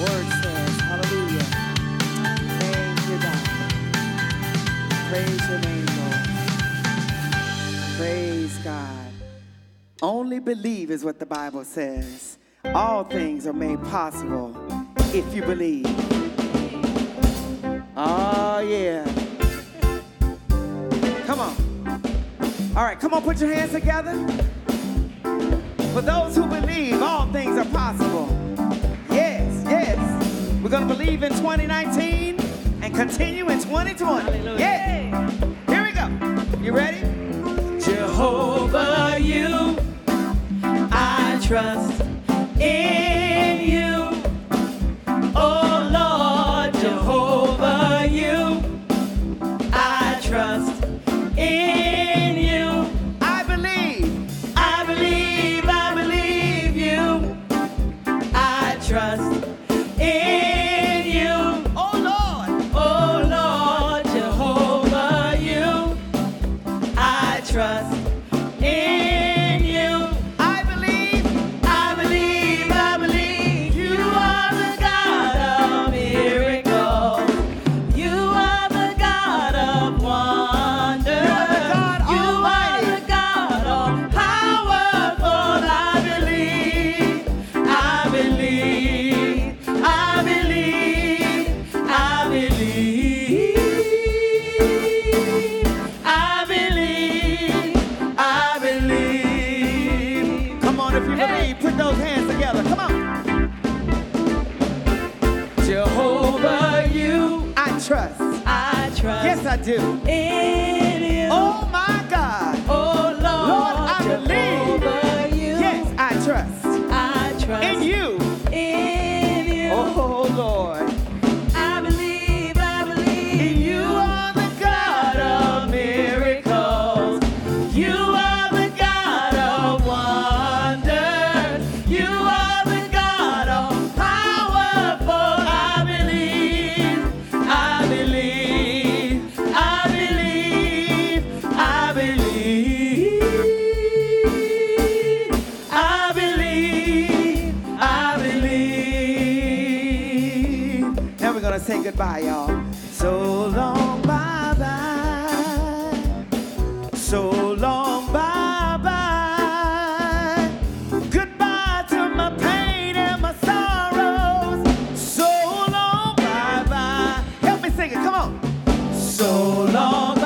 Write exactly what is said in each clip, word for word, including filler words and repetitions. word says. Hallelujah. Thank you, God. Praise your name, Lord. Praise God. Only believe is what the Bible says. All things are made possible if you believe. Oh, yeah. Come on. All right, come on, put your hands together. For those who believe, all things are possible. Yes, yes. We're going to believe in twenty nineteen and continue in twenty twenty. Hallelujah. Yeah. Here we go. You ready? Jehovah, you, I trust in you. Oh, Lord, Jehovah, you, I trust in you. I believe, I believe, I believe you. I trust in you. Oh, Lord, oh, Lord, Jehovah, you, I trust in you. I believe, I believe, I believe you are the God of miracles. You are the God of wonders. God You are Almighty. the God of powerful. I believe, I believe, I believe, I believe, I believe, I believe. Come on, if you believe, put those hands together. Come on. Jehovah, you, I trust. I trust Yes, I do. in you. Oh, my God. Oh, Lord, Lord, I believe. Jehovah, you, Yes, I trust I trust in you. in you. Oh, Lord. I believe, I believe You are the God of miracles. You are the God of wonders. You are the God of powerful. I believe, I believe, I believe, I believe, I believe, I believe. Now we're gonna say goodbye, y'all. So long, bye bye. So long, bye bye. Goodbye to my pain and my sorrows. So long, bye bye. Help me sing it, come on. So long, bye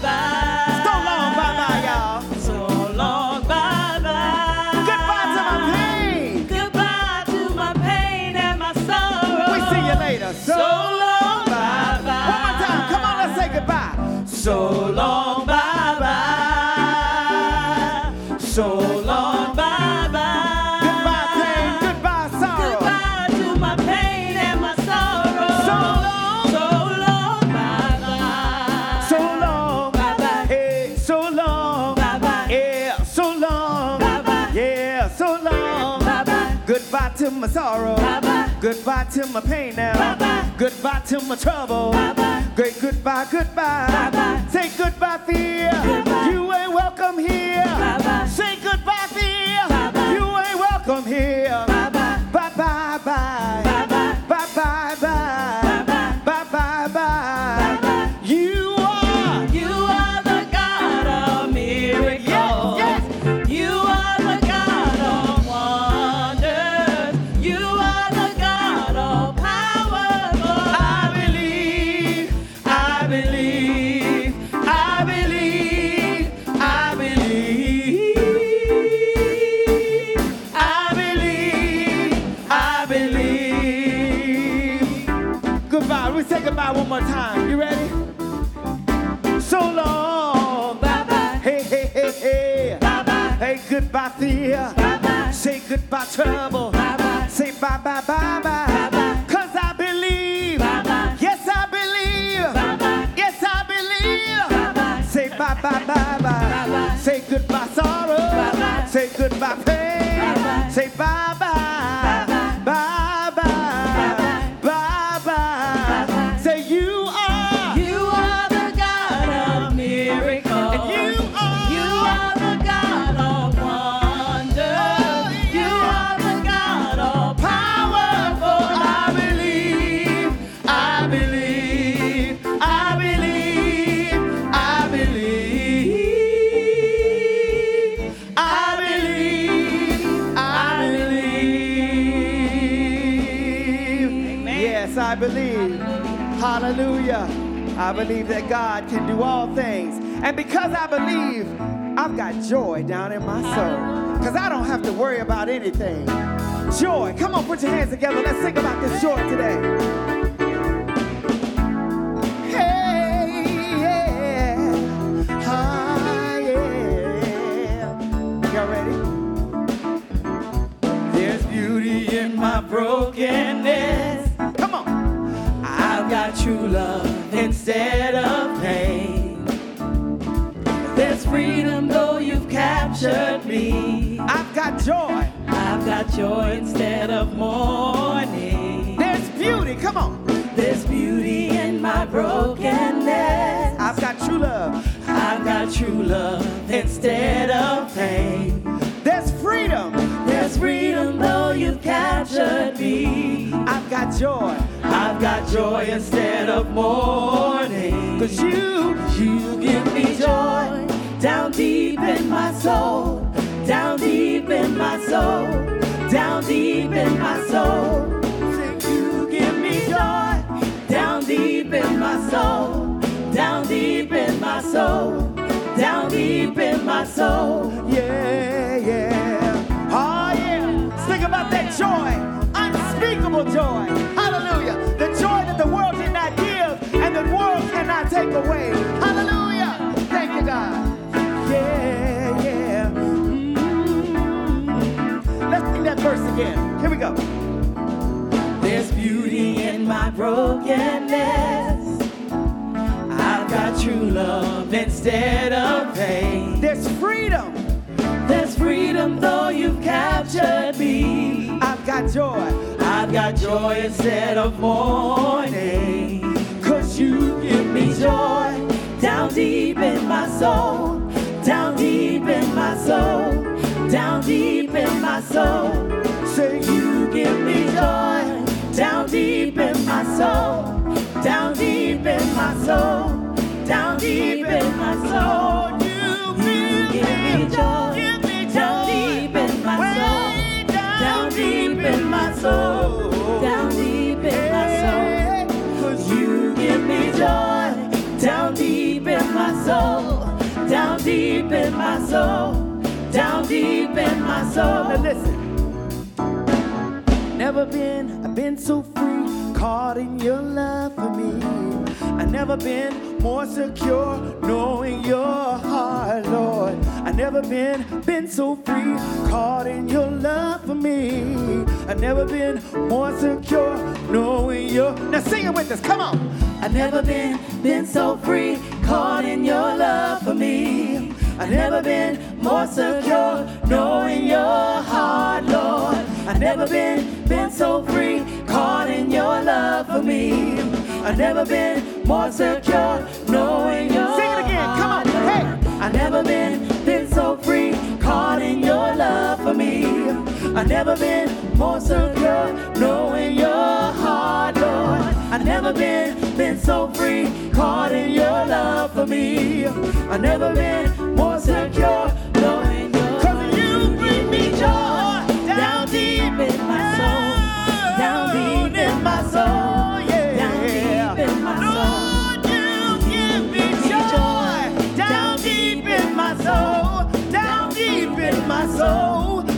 bye. So long, bye bye, y'all. So long, bye bye. Goodbye to my pain. Goodbye to my pain and my sorrow. We see you later. So, So long, bye bye. one more time. Come on, let's say goodbye. So long, bye bye. So long, bye bye. Goodbye pain. Goodbye sorrow. Goodbye to my pain and my sorrow. So long. So long, bye bye. So long. Bye bye. Hey, so long. Bye bye. Yeah, so long. Bye bye. Yeah, so long. Bye bye. Goodbye to my sorrow. Bye bye. Goodbye to my pain now. Bye bye. Goodbye to my trouble. Bye bye. Great goodbye, goodbye. Bye bye. Say goodbye, fear. Goodbye. You ain't welcome here. Bye bye. Say goodbye, fear. Bye bye. You ain't welcome here. Bye bye. Bye bye bye. Bye bye. Bye bye bye. Bye bye. Bye bye bye. You are. You are the God of miracles. Yes, yes. You are the God of wonders. You are the God of powerful. I believe, I believe, I believe, I believe, I believe, I believe. Goodbye. We say goodbye one more time. You ready? So long. Bye bye. Hey, hey, hey, hey. Bye bye. Hey, goodbye, fear. Bye bye. Say goodbye, trouble. Bye bye. Say bye bye, bye bye. Bye bye. Cause I believe. Bye bye. Yes, I believe. Bye bye. Yes, I believe. Bye bye. Say bye bye, bye bye. Bye bye. Say goodbye, sorrow. Bye bye. Say goodbye, pain. Bye bye. Say bye bye. Bye bye. Bye bye. Bye bye. Say you are. You are the God of miracles. And you are. You are the God of wonders. You are the God of powerful. I Yes, I believe. Hallelujah. I believe that God can do all things. And because I believe, I've got joy down in my soul. Because I don't have to worry about anything. Joy. Come on, put your hands together. Let's sing about this joy today. My brokenness. Come on. I've got true love instead of pain. There's freedom though you've captured me. I've got joy. I've got joy instead of mourning. There's beauty. Come on. There's beauty in my brokenness. I've got true love. I've got true love instead of pain. There's freedom. There's freedom though you've captured me. I've got joy. I've got joy instead of mourning. Cause you, you give me joy. Down deep in my soul. Down deep in my soul. Down deep in my soul. You give me joy. Down deep in my soul. Down deep in my soul. Down deep in my soul. Yeah, yeah. Oh, yeah. Think about that joy. Unspeakable joy. Hallelujah. The joy that the world did not give and the world cannot take away. Hallelujah. Thank you, God. Yeah, yeah. Mm-hmm. Let's sing that verse again. Here we go. There's beauty in my brokenness. I've got true love instead of pain. There's freedom. There's freedom though you've captured me. I've got joy. I've got joy instead of mourning. Cause you give me joy. Down deep in my soul. Down deep in my soul. Down deep in my soul. Say so you give me joy. Down deep in my soul. Down deep in my soul. Down deep in my soul. You give me joy. Down deep in my soul. Down deep in my soul. Down deep in my soul. Cause you give me joy. Down deep in my soul. Down deep in my soul. Down deep in my soul. Now listen. Never been, I've been so free. Caught in your love for me. I've never been more secure knowing your heart, Lord. I've never been, been so free. Caught in your love for me. I've never been more secure knowing your... Now sing it with us, come on! I've never been, been so free. Caught in your love for me. I've never been more secure knowing your heart, Lord. I've never been, been so free. Caught in your love for me. I've never been more secure knowing your heart. Sing it again, come on, hey! I've never been, been so free. Caught in your love for me. I've never been more secure knowing your heart, Lord. I've never been, been so free. Caught in your love for me. I've never been more secure knowing your heart. Cause you bring me joy down deep in my soul. Down deep in my soul, yeah. Down deep in my soul. Lord, you give me joy. Down deep in my soul. Down deep in my soul.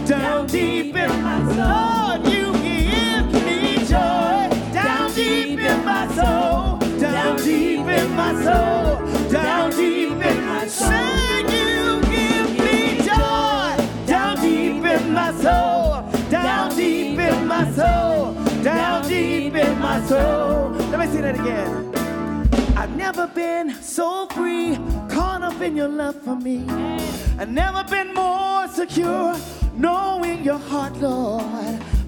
Down deep in my soul. Lord, you give me joy. Down deep in my soul. Down deep in my soul. Down deep in my soul. Lord, you give me joy. Down deep in my soul. Down deep in my soul, down deep in my soul. Let me say that again. I've never been so free, caught up in your love for me. I've never been more secure, knowing your heart, Lord.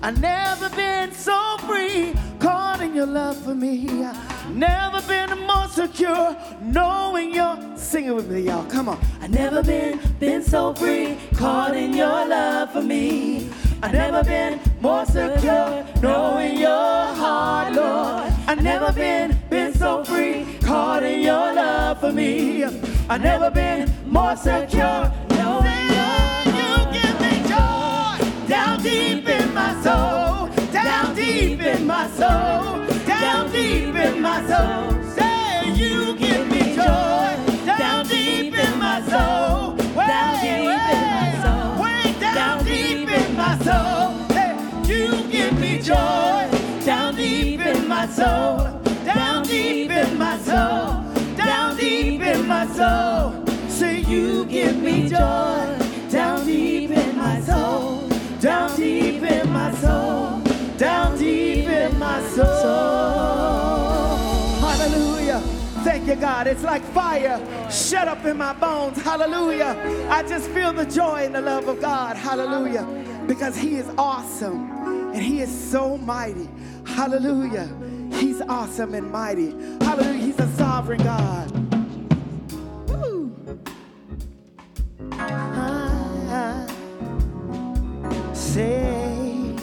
I've never been so free, caught in your love for me. Never been more secure, knowing your... Sing it with me, y'all, come on. I've never been, been so free, caught in your love for me. I've never been more secure, knowing your heart, Lord. I've never been, been so free, caught in your love for me. I've never been more secure, knowing your... You give me joy, down deep in my soul, down deep in my soul, down God, it's like fire shut up in my bones. Hallelujah. I just feel the joy and the love of God. Hallelujah. Because he is awesome and he is so mighty. Hallelujah. He's awesome and mighty. Hallelujah. He's a sovereign God. Woo. I say,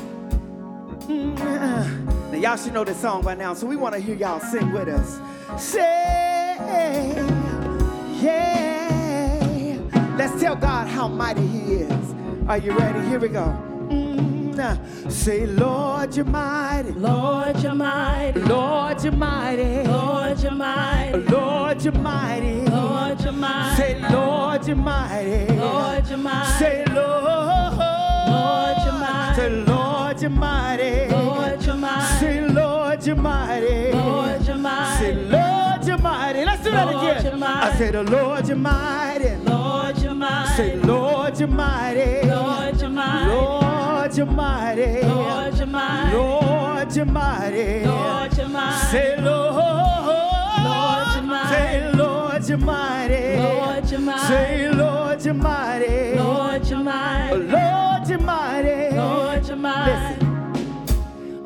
now y'all should know this song by now, so we want to hear y'all sing with us. Say, yeah, let's tell God how mighty he is. Are you ready? Here we go. Mm-hmm. Say, Lord, you're mighty. Lord, you're mighty. Lord, you're mighty. Lord, you're mighty. Lord, you're mighty. Lord, you're mighty. Say, Lord, you're mighty. Lord, you're mighty. Say, Lord, Lord, you're mighty. Say, Lord, you're mighty. Lord, you're mighty. Say, Lord, you're mighty. Lord, you're mighty. Say, Lord. Let's do that again. I say, the Lord, you're mighty. Lord, you're mighty. Say, Lord, you're mighty. Lord, you're mighty. Lord, you're mighty. Lord, you're mighty. Lord, you're mighty. Lord, you're mighty. Say, Lord, Lord, you're mighty. Say, Lord, you're mighty. Lord, you're mighty. Say, Lord, you're mighty. Lord, you're mighty. Lord, you're mighty. Lord, you're mighty.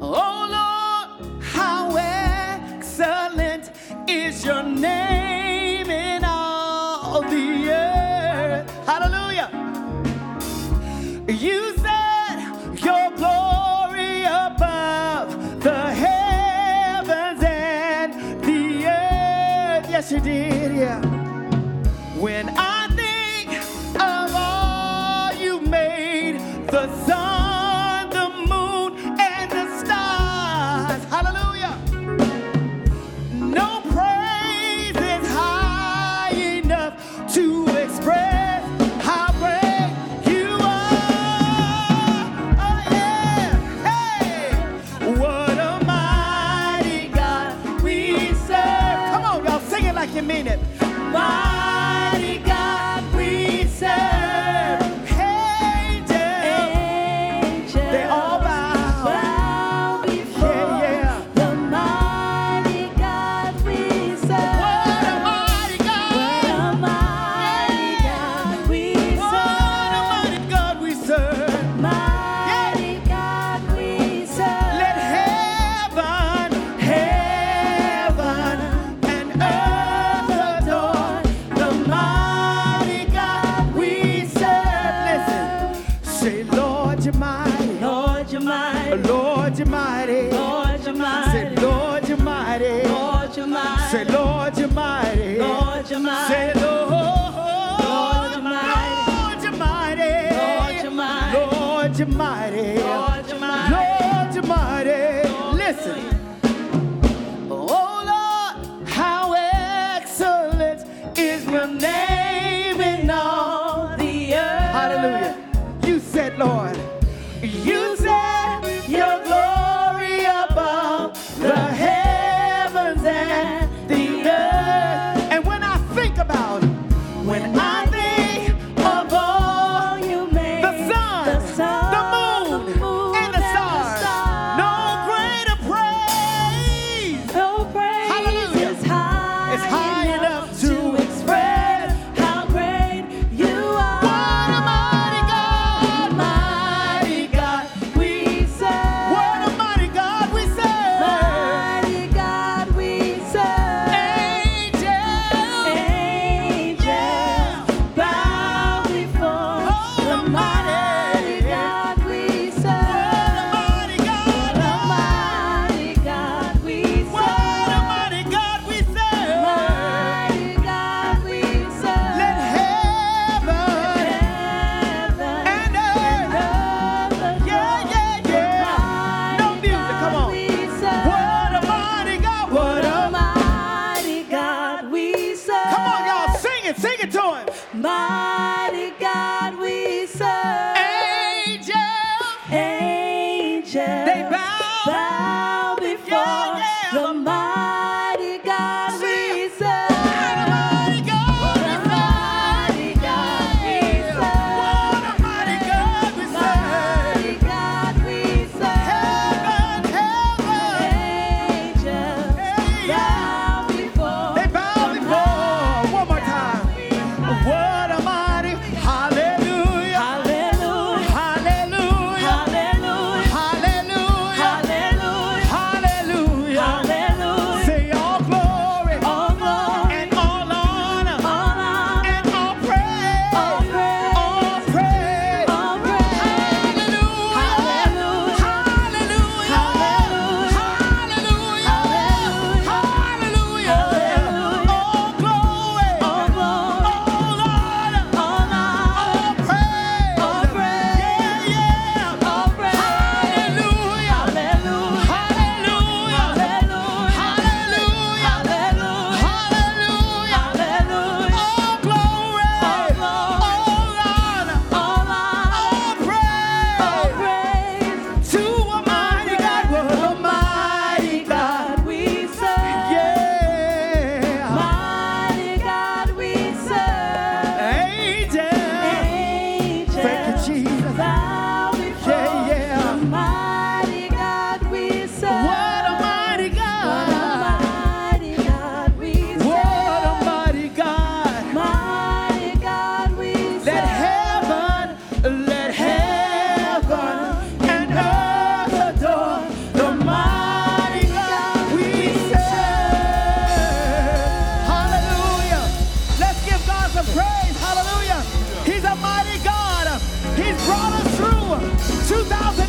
Oh, Lord, how excellent is your name in all the earth. Hallelujah. You set your glory above the heavens and the earth. Yes, you did, yeah. When I think of all you made, the sun, the moon, and the stars. Hallelujah. No minute. mighty God we serve. Angels, angels, they bow, bow before yeah, yeah. the mighty God we serve. The mighty God we serve. The mighty God we serve. The mighty God we serve. The mighty God we serve. Heaven, heaven, angels, hey, yeah. twenty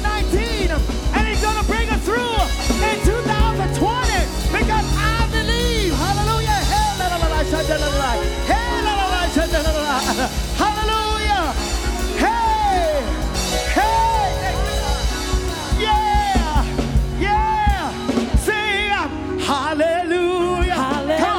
nineteen, and he's going to bring us through in two thousand twenty, because I believe, hallelujah, hallelujah, hey, hey, yeah, yeah, sing, hallelujah, hallelujah.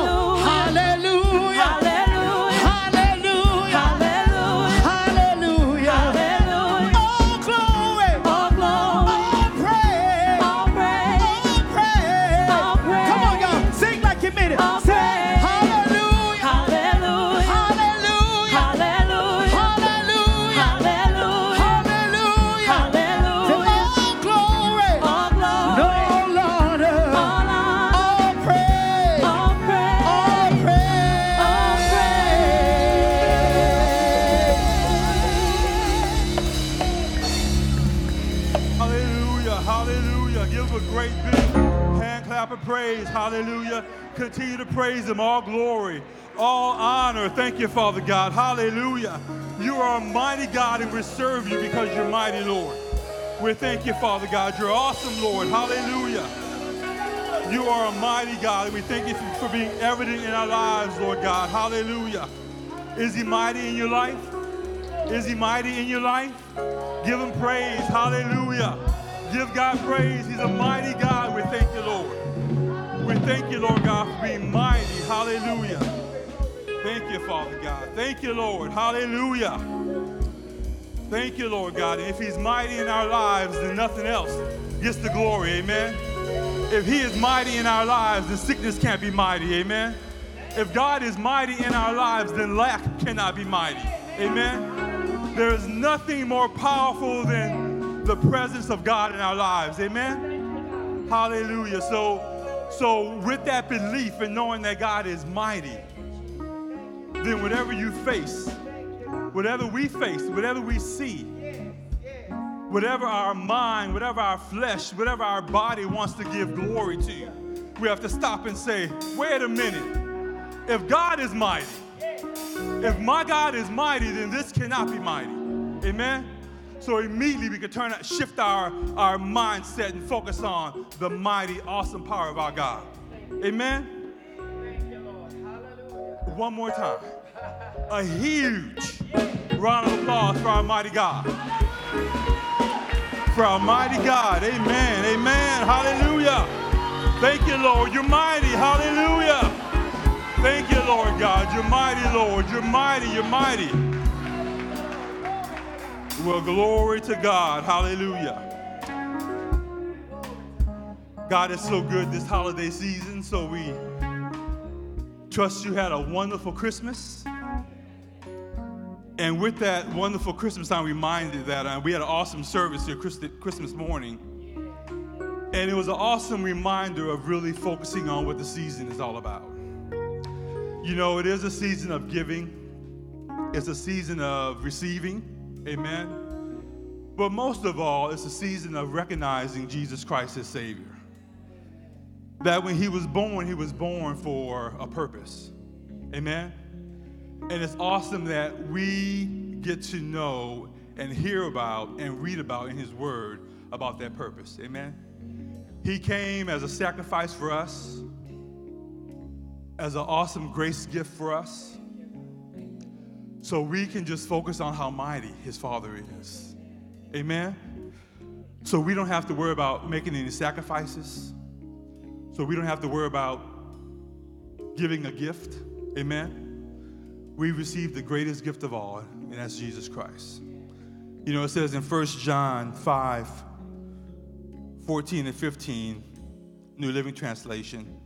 Praise, hallelujah. Continue to praise him. All glory, all honor. Thank you, Father God. Hallelujah. You are a mighty God, and we serve you because you're mighty, Lord. We thank you, Father God. You're awesome, Lord. Hallelujah. You are a mighty God, and we thank you for being evident in our lives, Lord God. Hallelujah. Is he mighty in your life? Is he mighty in your life? Give him praise. Hallelujah. Give God praise. He's a mighty God. We thank you, Lord. We thank you, Lord God, for being mighty. Hallelujah. Thank you, Father God. Thank you, Lord. Hallelujah. Thank you, Lord God. And if he's mighty in our lives, then nothing else gets the glory. Amen. If he is mighty in our lives, then sickness can't be mighty. Amen. If God is mighty in our lives, then lack cannot be mighty. Amen. There is nothing more powerful than the presence of God in our lives. Amen. Hallelujah. So, So with that belief and knowing that God is mighty, then whatever you face, whatever we face, whatever we see, whatever our mind, whatever our flesh, whatever our body wants to give glory to, we have to stop and say, wait a minute. If God is mighty, if my God is mighty, then this cannot be mighty. Amen? So immediately we can turn, shift our, our mindset and focus on the mighty, awesome power of our God. Amen? Thank you, Lord. Hallelujah. One more time. A huge round of applause for our mighty God. For our mighty God. Amen. Amen. Hallelujah. Thank you, Lord. You're mighty. Hallelujah. Thank you, Lord God. You're mighty, Lord. You're mighty. You're mighty. Well, glory to God. Hallelujah. God is so good this holiday season, so we trust you had a wonderful Christmas. And with that wonderful Christmas, I'm reminded that we had an awesome service here Christmas morning. And it was an awesome reminder of really focusing on what the season is all about. You know, it is a season of giving. It's a season of receiving. Amen. But most of all, it's a season of recognizing Jesus Christ as Savior. That when he was born, he was born for a purpose. Amen? And it's awesome that we get to know and hear about and read about in his word about that purpose. Amen? He came as a sacrifice for us, as an awesome grace gift for us, so we can just focus on how mighty his Father is. Amen? So we don't have to worry about making any sacrifices. So we don't have to worry about giving a gift. Amen? We receive the greatest gift of all, and that's Jesus Christ. You know, it says in First John five, fourteen and fifteen, New Living Translation,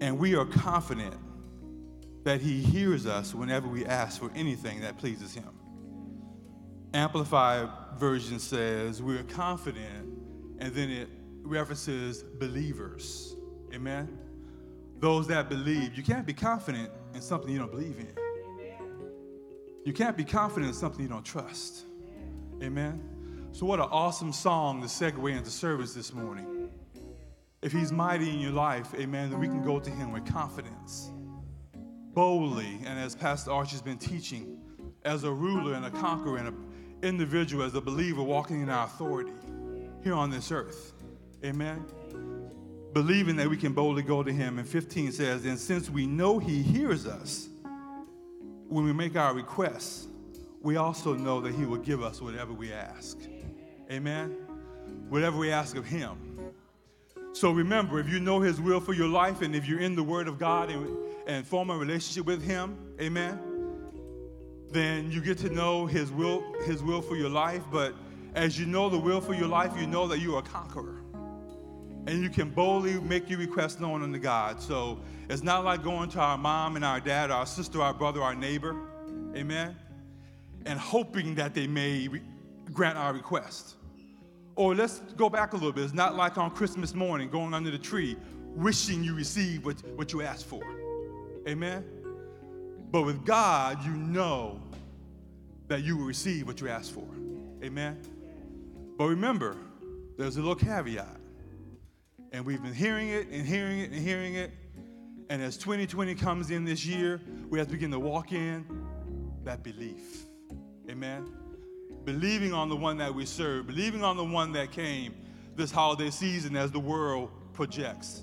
and we are confident that he hears us whenever we ask for anything that pleases him. Amplified version says, we are confident, and then it references believers. Amen? Those that believe. You can't be confident in something you don't believe in. You can't be confident in something you don't trust. Amen? So what an awesome song to segue into service this morning. If he's mighty in your life, amen, then we can go to him with confidence, boldly, and as Pastor Archie's been teaching, as a ruler and a conqueror and an individual, as a believer walking in our authority here on this earth. Amen. Believing that we can boldly go to him. And fifteen says, and since we know he hears us when we make our requests, we also know that he will give us whatever we ask. Amen. Whatever we ask of him. So remember, if you know his will for your life and if you're in the word of God and, and form a relationship with him, amen, then you get to know his will, his will for your life. But as you know the will for your life, you know that you are a conqueror. And you can boldly make your request known unto God. So it's not like going to our mom and our dad, our sister, our brother, our neighbor, amen, and hoping that they may re- grant our request. Or let's go back a little bit. It's not like on Christmas morning going under the tree, wishing you receive what, what you asked for, amen? But with God, you know that you will receive what you asked for, amen? But remember, there's a little caveat. And we've been hearing it and hearing it and hearing it. And as twenty twenty comes in this year, we have to begin to walk in that belief. Amen? Believing on the one that we serve, believing on the one that came this holiday season as the world projects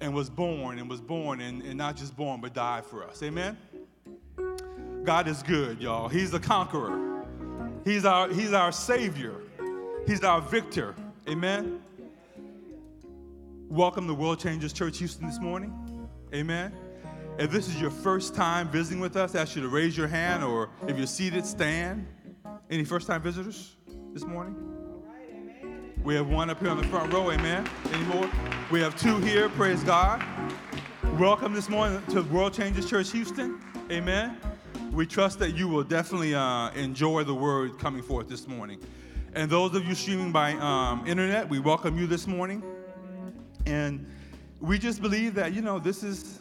and was born and was born and, and not just born but died for us. Amen? God is good, y'all. He's the conqueror. He's our, he's our savior. He's our victor. Amen? Welcome to World Changers Church Houston this morning. Amen. If this is your first time visiting with us, I ask you to raise your hand, or if you're seated, stand. Any first-time visitors this morning? All right, amen. We have one up here on the front row. Amen. Any more? We have two here. Praise God. Welcome this morning to World Changers Church Houston. Amen. We trust that you will definitely uh, enjoy the word coming forth this morning. And those of you streaming by um, internet, we welcome you this morning. And we just believe that, you know, this is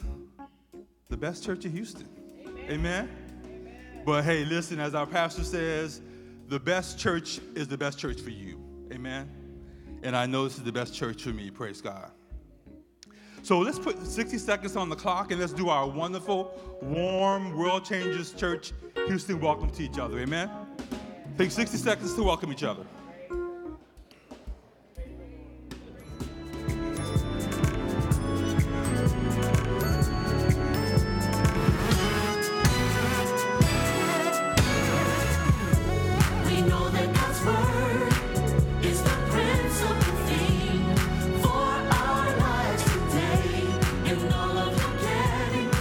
the best church in Houston. Amen. Amen? Amen. But, hey, listen, as our pastor says, the best church is the best church for you. Amen? And I know this is the best church for me. Praise God. So let's put sixty seconds on the clock, and let's do our wonderful, warm, World Changers Church Houston welcome to each other. Amen? Take sixty seconds to welcome each other. All of your getting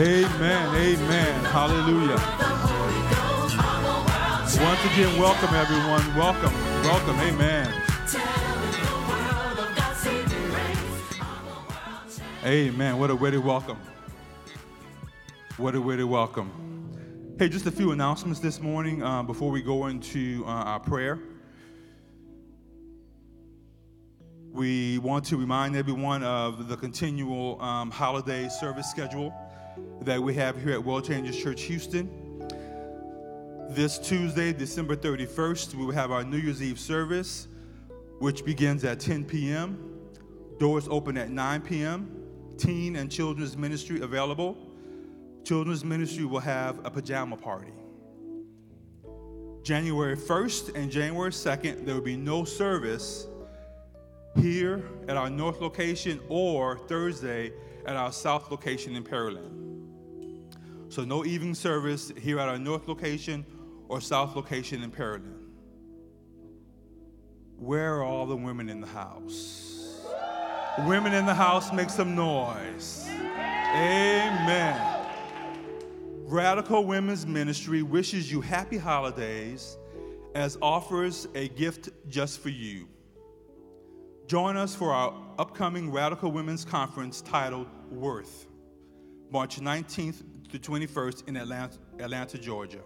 Amen. Amen. Hallelujah. Once again, welcome everyone. Welcome. Welcome. Amen. Amen. What a way to welcome. What a way to welcome. Hey, just a few announcements this morning uh, before we go into uh, our prayer. We want to remind everyone of the continual um, holiday service schedule that we have here at World Changers Church Houston. This Tuesday, December thirty-first, we will have our New Year's Eve service, which begins at ten p.m. Doors open at nine p.m. Teen and children's ministry available. Children's ministry will have a pajama party. January first and January second, there will be no service here at our north location or Thursday at our south location in Pearland. So no evening service here at our north location or south location in Pearland. Where are all the women in the house? Women in the house, make some noise. Amen. Radical Women's Ministry wishes you happy holidays as offers a gift just for you. Join us for our upcoming Radical Women's Conference titled Worth, March nineteenth to twenty-first in Atlanta, Atlanta, Georgia.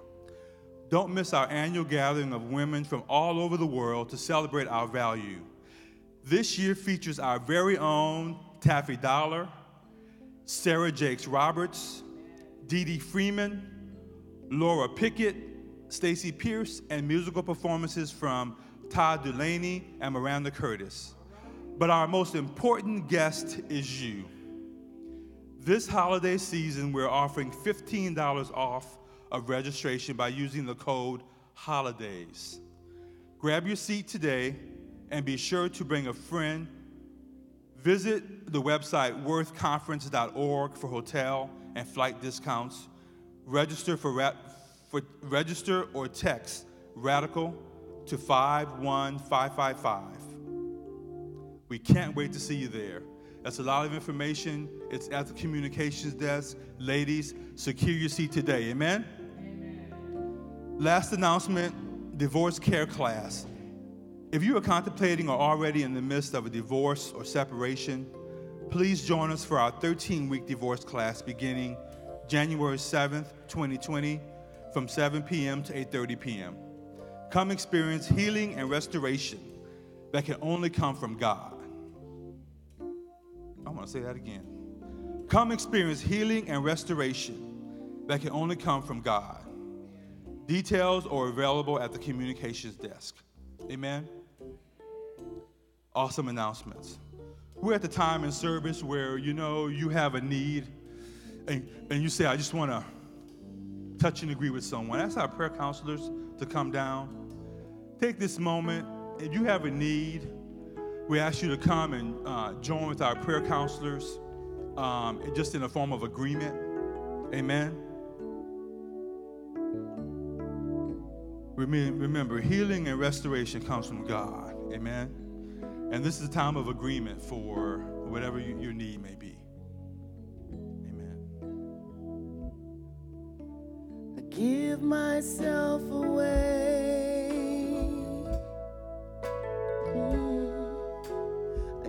Don't miss our annual gathering of women from all over the world to celebrate our value. This year features our very own Taffy Dollar, Sarah Jakes Roberts, Dee Dee Freeman, Laura Pickett, Stacey Pierce, and musical performances from Todd Delaney and Miranda Curtis. But our most important guest is you. This holiday season, we're offering fifteen dollars off of registration by using the code HOLIDAYS. Grab your seat today and be sure to bring a friend. Visit the website worth conference dot org for hotel and flight discounts. Register for, ra- for register or text RADICAL to five one five five five. We can't wait to see you there. That's a lot of information. It's at the communications desk. Ladies, secure your seat today. Amen? Amen. Last announcement, divorce care class. If you are contemplating or already in the midst of a divorce or separation, please join us for our thirteen-week divorce class beginning January seventh, twenty twenty, from seven p.m. to eight thirty p.m. Come experience healing and restoration that can only come from God. I want to say that again. Come experience healing and restoration that can only come from God. Details are available at the communications desk. Amen? Awesome announcements. We're at the time in service where, you know, you have a need and, and you say, I just want to touch and agree with someone. That's our prayer counselors to come down. Take this moment. If you have a need, we ask you to come and uh, join with our prayer counselors um, just in a form of agreement. Amen. Remember, healing and restoration comes from God. Amen. And this is a time of agreement for whatever you, your need may be. Amen. I give myself away. Mm. I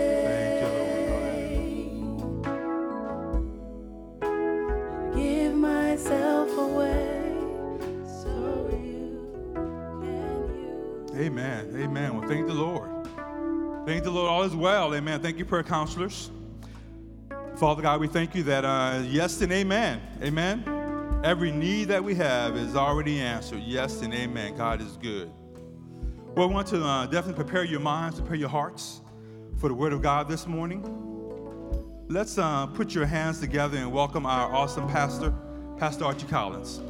I give myself away so you can use me. Amen. Amen. Well, thank the Lord. Thank the Lord. All is well. Amen. Thank you, prayer counselors. Father God, we thank you that uh, yes and amen. Amen. Every need that we have is already answered. Yes and amen. God is good. Well, we want to uh, definitely prepare your minds, prepare your hearts for the word of God this morning. Let's uh, put your hands together and welcome our awesome pastor, Pastor Archie Collins.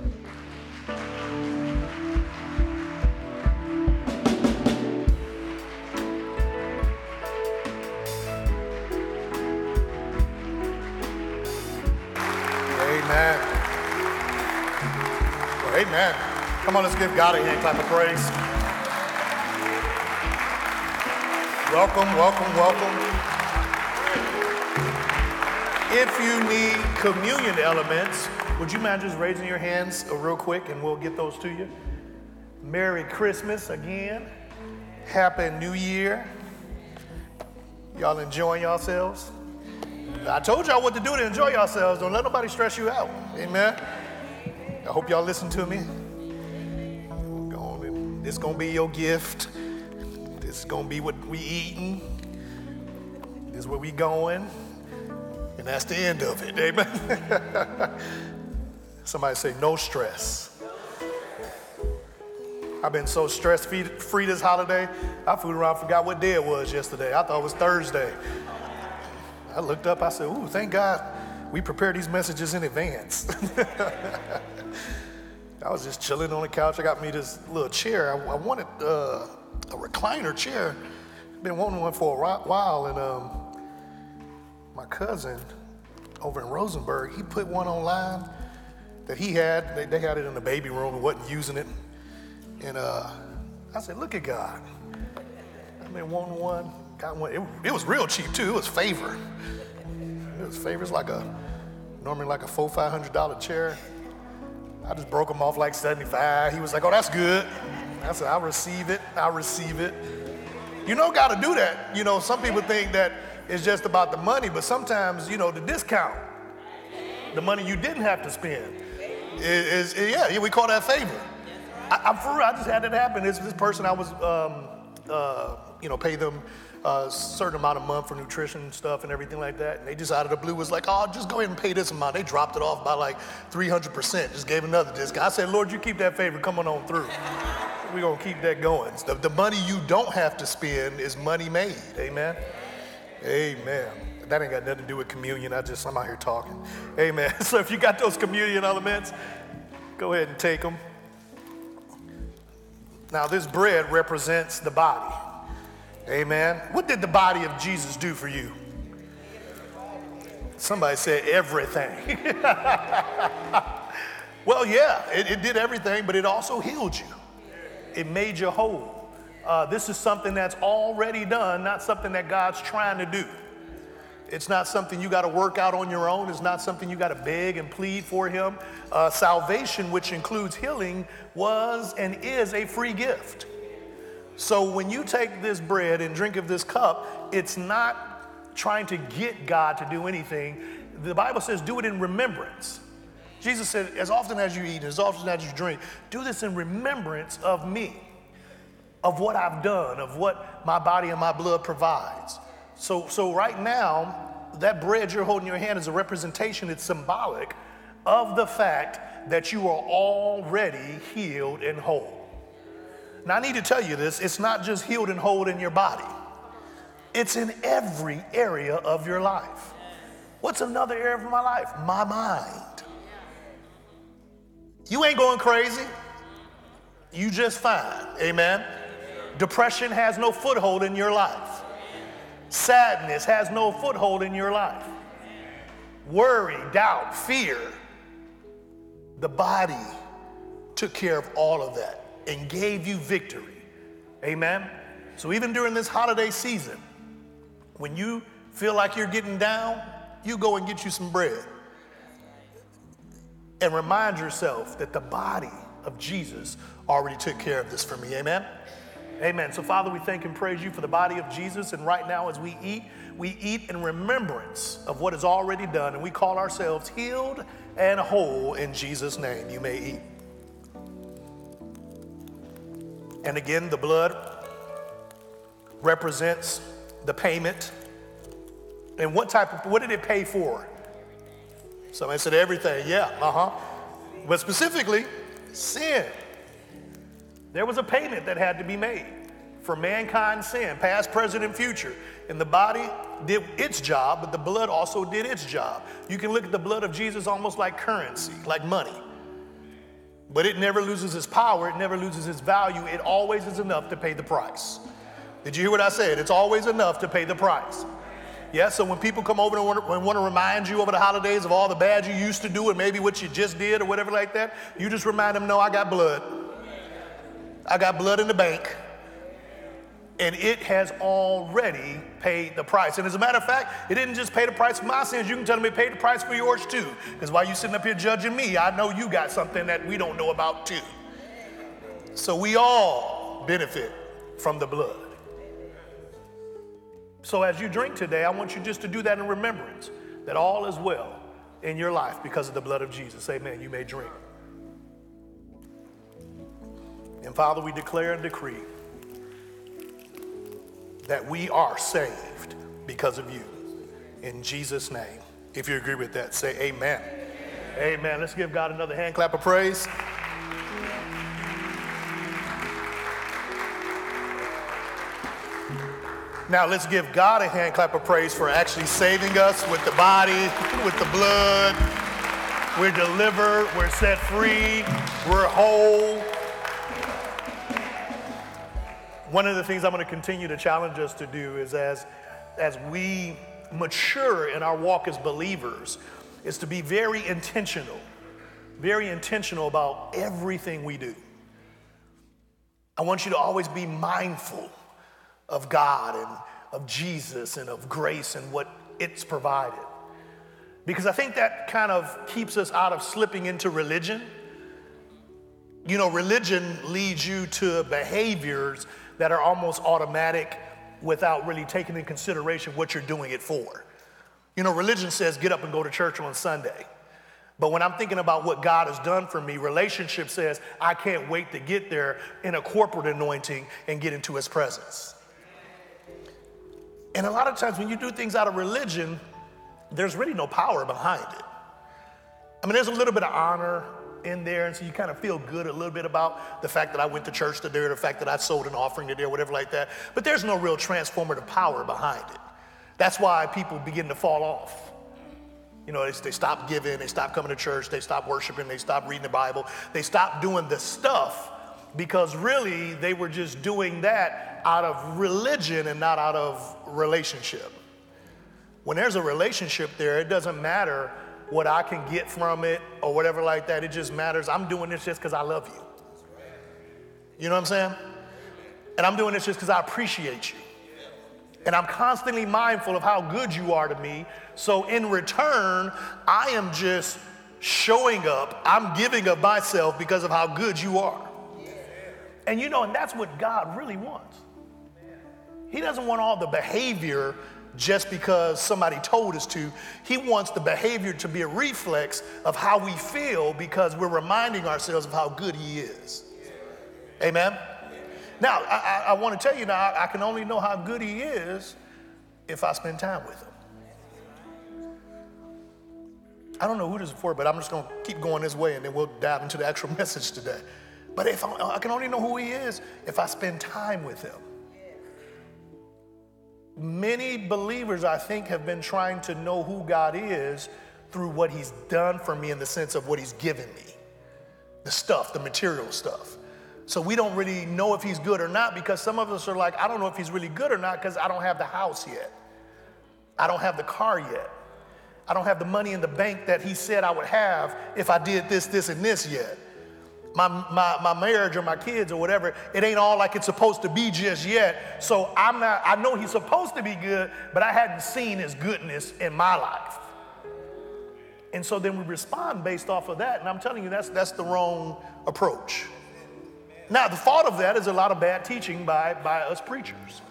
Amen. Come on, let's give God a hand clap of praise. Welcome, welcome, welcome. If you need communion elements, would you mind just raising your hands real quick and we'll get those to you. Merry Christmas again. Happy New Year. Y'all enjoying yourselves? I told y'all what to do to enjoy yourselves. Don't let nobody stress you out. Amen. I hope y'all listen to me. This is going to be your gift. This is going to be what we eating. This is where we going. And that's the end of it. Amen. Somebody say, no stress. I've been so stress-free this holiday. I fooled around forgot what day it was yesterday. I thought it was Thursday. I looked up, I said, ooh, thank God we prepared these messages in advance. I was just chilling on the couch. I got me this little chair. I, I wanted uh, a recliner chair. Been wanting one for a while, and um, my cousin over in Rosenberg, he put one online that he had. They, they had it in the baby room and wasn't using it. And uh, I said, look at God. I've been wanting one. Got one. It, it was real cheap too. It was Favor. It was Favor. It's like a normally like a four five hundred dollar chair. I just broke him off like seventy five. He was like, "Oh, that's good." I said, "I receive it. I receive it." You know, got to do that. You know, some people think that it's just about the money, but sometimes you know the discount, the money you didn't have to spend, is, is yeah. We call that favor. I, I'm for real. I just had that happen. This this person I was um, uh, you know pay them. a uh, certain amount a month for nutrition stuff and everything like that. And they just out of the blue was like, oh, just go ahead and pay this amount. They dropped it off by like three hundred percent, just gave another discount. I said, Lord, you keep that favor coming on through. We're gonna keep that going. The, the money you don't have to spend is money made, amen? Amen. That ain't got nothing to do with communion. I just, I'm out here talking, amen. So if you got those communion elements, go ahead and take them. Now this bread represents the body. Amen. What did the body of Jesus do for you? Somebody said everything. Well, yeah, it, it did everything, but it also healed you. It made you whole. Uh, this is something that's already done, not something that God's trying to do. It's not something you got to work out on your own. It's not something you got to beg and plead for him. Uh, salvation, which includes healing, was and is a free gift. So when you take this bread and drink of this cup, it's not trying to get God to do anything. The Bible says, do it in remembrance. Jesus said, as often as you eat, as often as you drink, do this in remembrance of me, of what I've done, of what my body and my blood provides. So, so right now, that bread you're holding in your hand is a representation, it's symbolic of the fact that you are already healed and whole. Now, I need to tell you this, it's not just healed and whole in your body. It's in every area of your life. What's another area of my life? My mind. You ain't going crazy. You just fine, amen? Depression has no foothold in your life. Sadness has no foothold in your life. Worry, doubt, fear. The body took care of all of that and gave you victory, amen? So even during this holiday season, when you feel like you're getting down, you go and get you some bread and remind yourself that the body of Jesus already took care of this for me, amen? Amen. So Father, we thank and praise you for the body of Jesus, and right now as we eat, we eat in remembrance of what is already done, and we call ourselves healed and whole in Jesus' name. You may eat. And again, the blood represents the payment. And what type of, what did it pay for? Everything. Somebody said everything, yeah, uh-huh. But specifically, sin. There was a payment that had to be made for mankind's sin, past, present, and future. And the body did its job, but the blood also did its job. You can look at the blood of Jesus almost like currency, like money. But it never loses its power, it never loses its value, it always is enough to pay the price. Did you hear what I said? It's always enough to pay the price. Yeah, so when people come over and want, to, and want to remind you over the holidays of all the bad you used to do and maybe what you just did or whatever like that, you just remind them, no, I got blood. I got blood in the bank. And it has already paid the price. And as a matter of fact, it didn't just pay the price for my sins. You can tell them it paid the price for yours too. Because while you're sitting up here judging me, I know you got something that we don't know about too. So we all benefit from the blood. So as you drink today, I want you just to do that in remembrance that all is well in your life because of the blood of Jesus. Amen. You may drink. And Father, we declare and decree that we are saved because of you. In Jesus' name. If you agree with that, say amen. Amen. Amen. Let's give God another hand clap of praise. Now let's give God a hand clap of praise for actually saving us with the body, with the blood. We're delivered, we're set free, we're whole. One of the things I'm going to continue to challenge us to do is as, as we mature in our walk as believers, is to be very intentional, very intentional about everything we do. I want you to always be mindful of God and of Jesus and of grace and what it's provided. Because I think that kind of keeps us out of slipping into religion. You know, religion leads you to behaviors that are almost automatic without really taking into consideration what you're doing it for. You know, religion says get up and go to church on Sunday. But when I'm thinking about what God has done for me, relationship says I can't wait to get there in a corporate anointing and get into his presence. And a lot of times when you do things out of religion, there's really no power behind it. I mean, there's a little bit of honor in there, and so you kind of feel good a little bit about the fact that I went to church today, or the fact that I sold an offering today, or whatever like that, but there's no real transformative power behind it. That's why people begin to fall off. You know, they stop giving, they stop coming to church, they stop worshiping, they stop reading the Bible, they stop doing the stuff because really they were just doing that out of religion and not out of relationship. When there's a relationship there, it doesn't matter what I can get from it or whatever like that. It just matters. I'm doing this just because I love you. You know what I'm saying? And I'm doing this just because I appreciate you. And I'm constantly mindful of how good you are to me. So in return, I am just showing up. I'm giving of myself because of how good you are. And you know, and that's what God really wants. He doesn't want all the behavior just because somebody told us to. He wants the behavior to be a reflex of how we feel because we're reminding ourselves of how good he is. Amen? Now, I, I, I want to tell you now, I, I can only know how good he is if I spend time with him. I don't know who this is for, but I'm just going to keep going this way and then we'll dive into the actual message today. But if I, I can only know who he is if I spend time with him. Many believers, I think, have been trying to know who God is through what he's done for me in the sense of what he's given me, the stuff, the material stuff. So we don't really know if he's good or not because some of us are like, I don't know if he's really good or not because I don't have the house yet. I don't have the car yet. I don't have the money in the bank that he said I would have if I did this, this, and this yet. My, my my marriage or my kids or whatever, it ain't all like it's supposed to be just yet. So I'm not, I know he's supposed to be good, but I hadn't seen his goodness in my life. And so then we respond based off of that. And I'm telling you, that's that's the wrong approach. Now, the fault of that is a lot of bad teaching by, by us preachers.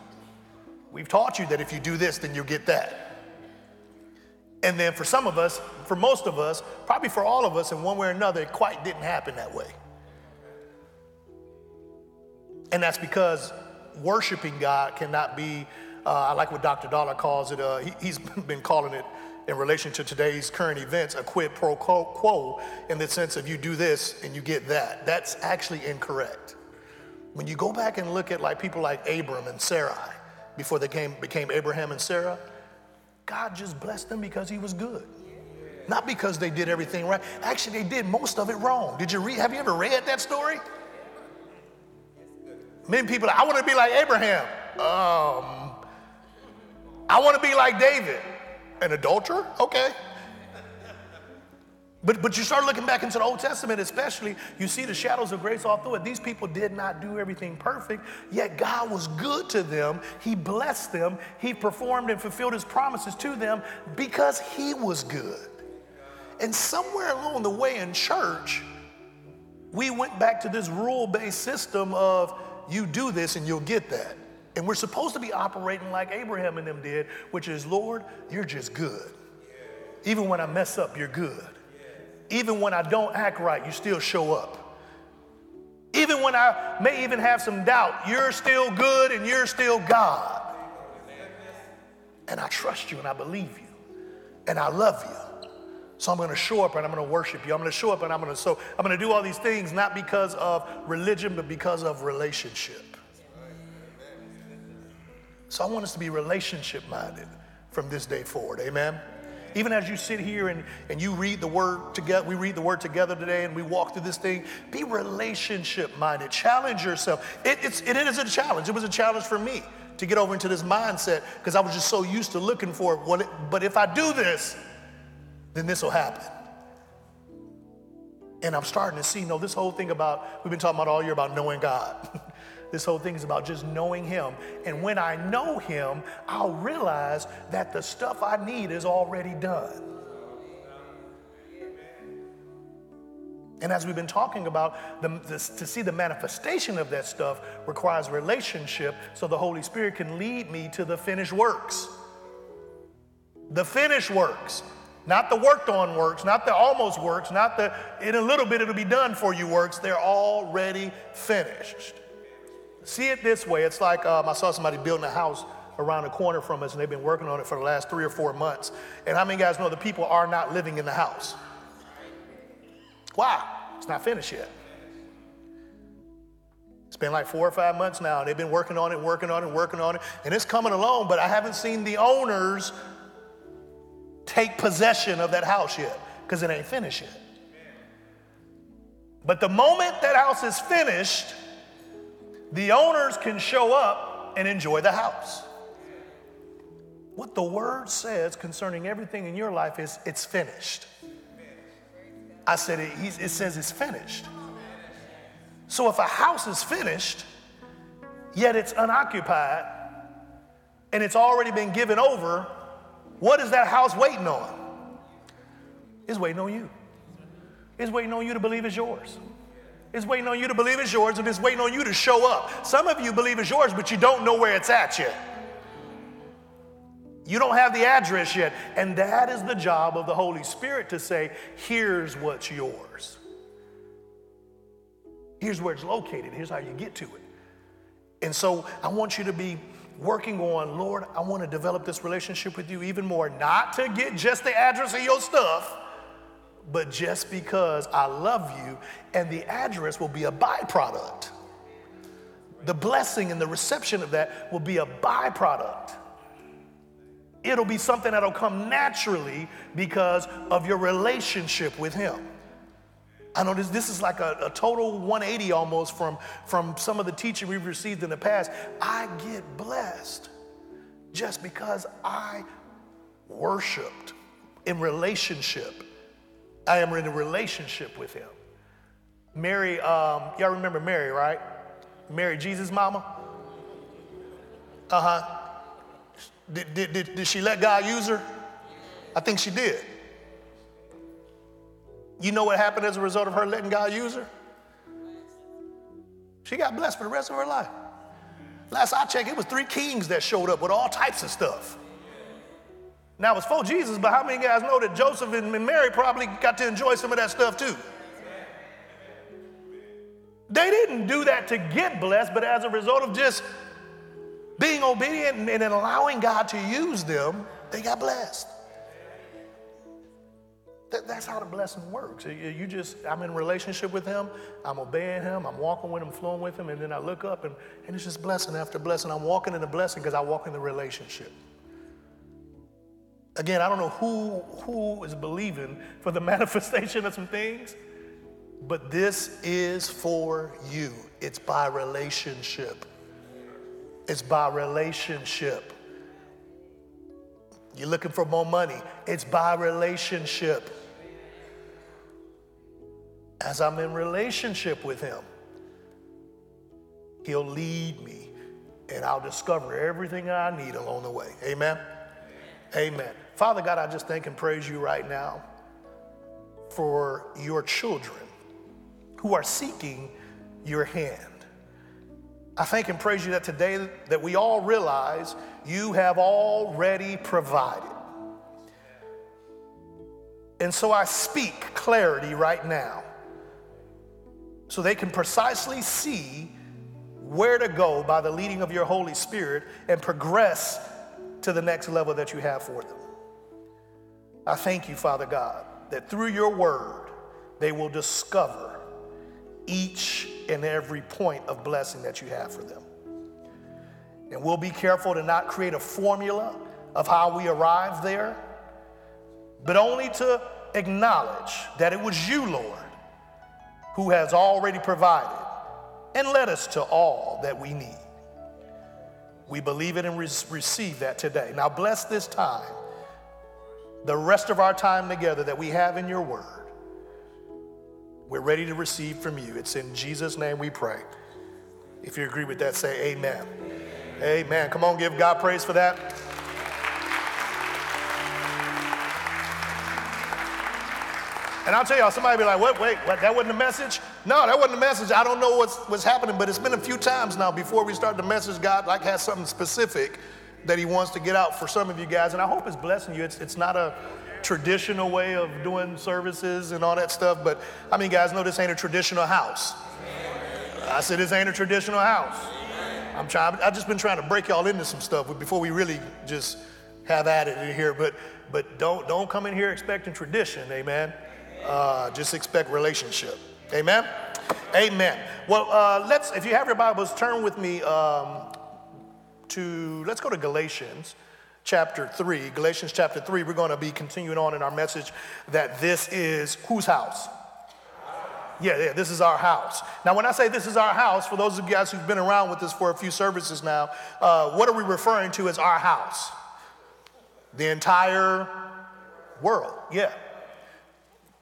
We've taught you that if you do this, then you'll get that. And then for some of us, for most of us, probably for all of us in one way or another, it quite didn't happen that way. And that's because worshiping God cannot be, uh, I like what Doctor Dollar calls it, uh, he, he's been calling it in relation to today's current events, a quid pro quo, in the sense of you do this and you get that. That's actually incorrect. When you go back and look at like people like Abram and Sarai, before they came, became Abraham and Sarah, God just blessed them because he was good. Not because they did everything right. Actually, they did most of it wrong. Did you read, have you ever read that story? Many people, I want to be like Abraham. Um, I want to be like David. An adulterer? Okay. But, but you start looking back into the Old Testament especially, you see the shadows of grace all through it. These people did not do everything perfect, yet God was good to them. He blessed them. He performed and fulfilled his promises to them because he was good. And somewhere along the way in church, we went back to this rule-based system of you do this and you'll get that. And we're supposed to be operating like Abraham and them did, which is, Lord, you're just good. Even when I mess up, you're good. Even when I don't act right, you still show up. Even when I may even have some doubt, you're still good and you're still God. And I trust you and I believe you and I love you. So I'm gonna show up and I'm gonna worship you. I'm gonna show up and I'm gonna, so I'm gonna do all these things, not because of religion, but because of relationship. So I want us to be relationship minded from this day forward, amen? Even as you sit here and, and you read the word together, we read the word together today and we walk through this thing, be relationship minded, challenge yourself. It, it's, it is a challenge. It was a challenge for me to get over into this mindset because I was just so used to looking for it. Well, it, but if I do this, then this will happen. And I'm starting to see, no, this whole thing about, we've been talking about all year about knowing God. This whole thing is about just knowing him. And when I know him, I'll realize that the stuff I need is already done. And as we've been talking about, the, the, to see the manifestation of that stuff requires relationship so the Holy Spirit can lead me to the finished works. The finished works, not the worked on works, not the almost works, not the in a little bit it'll be done for you works. They're already finished. See it this way, it's like um, I saw somebody building a house around the corner from us and they've been working on it for the last three or four months. And how many guys know the people are not living in the house? Why? It's not finished yet. It's been like four or five months now and they've been working on it, working on it, working on it. And it's coming along, but I haven't seen the owners take possession of that house yet because it ain't finished yet. But the moment that house is finished, the owners can show up and enjoy the house. What the word says concerning everything in your life is it's finished. I said it, it says it's finished. So if a house is finished, yet it's unoccupied, and it's already been given over, what is that house waiting on? It's waiting on you. It's waiting on you to believe it's yours. It's waiting on you to believe it's yours, and it's waiting on you to show up. Some of you believe it's yours, but you don't know where it's at yet. You don't have the address yet. And that is the job of the Holy Spirit to say, here's what's yours. Here's where it's located. Here's how you get to it. And so I want you to be working on, Lord, I want to develop this relationship with you even more, not to get just the address of your stuff, but just because I love you, and the address will be a byproduct. The blessing and the reception of that will be a byproduct. It'll be something that'll come naturally because of your relationship with him. I know this, this is like a, a total one eighty almost from, from some of the teaching we've received in the past. I get blessed just because I worshiped in relationship. I am in a relationship with him. Mary, um, y'all remember Mary, right? Mary, Jesus' mama? Uh-huh. Did, did, did, did she let God use her? I think she did. You know what happened as a result of her letting God use her? She got blessed for the rest of her life. Last I checked, it was three kings that showed up with all types of stuff. Now, it was for Jesus, but how many guys know that Joseph and Mary probably got to enjoy some of that stuff too? They didn't do that to get blessed, but as a result of just being obedient and, and allowing God to use them, they got blessed. That, that's how the blessing works. You, you just, I'm in relationship with him, I'm obeying him, I'm walking with him, flowing with him, and then I look up and, and it's just blessing after blessing. I'm walking in the blessing because I walk in the relationship. Again, I don't know who, who is believing for the manifestation of some things, but this is for you. It's by relationship. It's by relationship. You're looking for more money. It's by relationship. As I'm in relationship with him, he'll lead me and I'll discover everything I need along the way. Amen? Amen. Amen. Father God, I just thank and praise you right now for your children who are seeking your hand. I thank and praise you that today that we all realize you have already provided. And so I speak clarity right now so they can precisely see where to go by the leading of your Holy Spirit and progress to the next level that you have for them. I thank you, Father God, that through your word, they will discover each and every point of blessing that you have for them. And we'll be careful to not create a formula of how we arrive there, but only to acknowledge that it was you, Lord, who has already provided and led us to all that we need. We believe it and re- receive that today. Now bless this time, the rest of our time together that we have in your word. We're ready to receive from you. It's in Jesus' name we pray. If you agree with that, say amen. Amen. Amen. Come on, give God praise for that. And I'll tell y'all, somebody be like, what, wait, what, that wasn't a message? No, that wasn't a message. I don't know what's, what's happening, but it's been a few times now before we start the message, God like has something specific that he wants to get out for some of you guys, and I hope it's blessing you. It's, it's not a traditional way of doing services and all that stuff, but I mean, guys, know this ain't a traditional house. I said this ain't a traditional house. I'm trying, I've just been trying to break y'all into some stuff before we really just have at it in here, but but don't, don't come in here expecting tradition, amen? Uh, just expect relationship. Amen? Amen. Well, uh, let's, if you have your Bibles, turn with me um, to, let's go to Galatians chapter three. Galatians chapter three, we're going to be continuing on in our message that this is whose house? Yeah, yeah, this is our house. Now, when I say this is our house, for those of you guys who've been around with us for a few services now, uh, what are we referring to as our house? The entire world, yeah.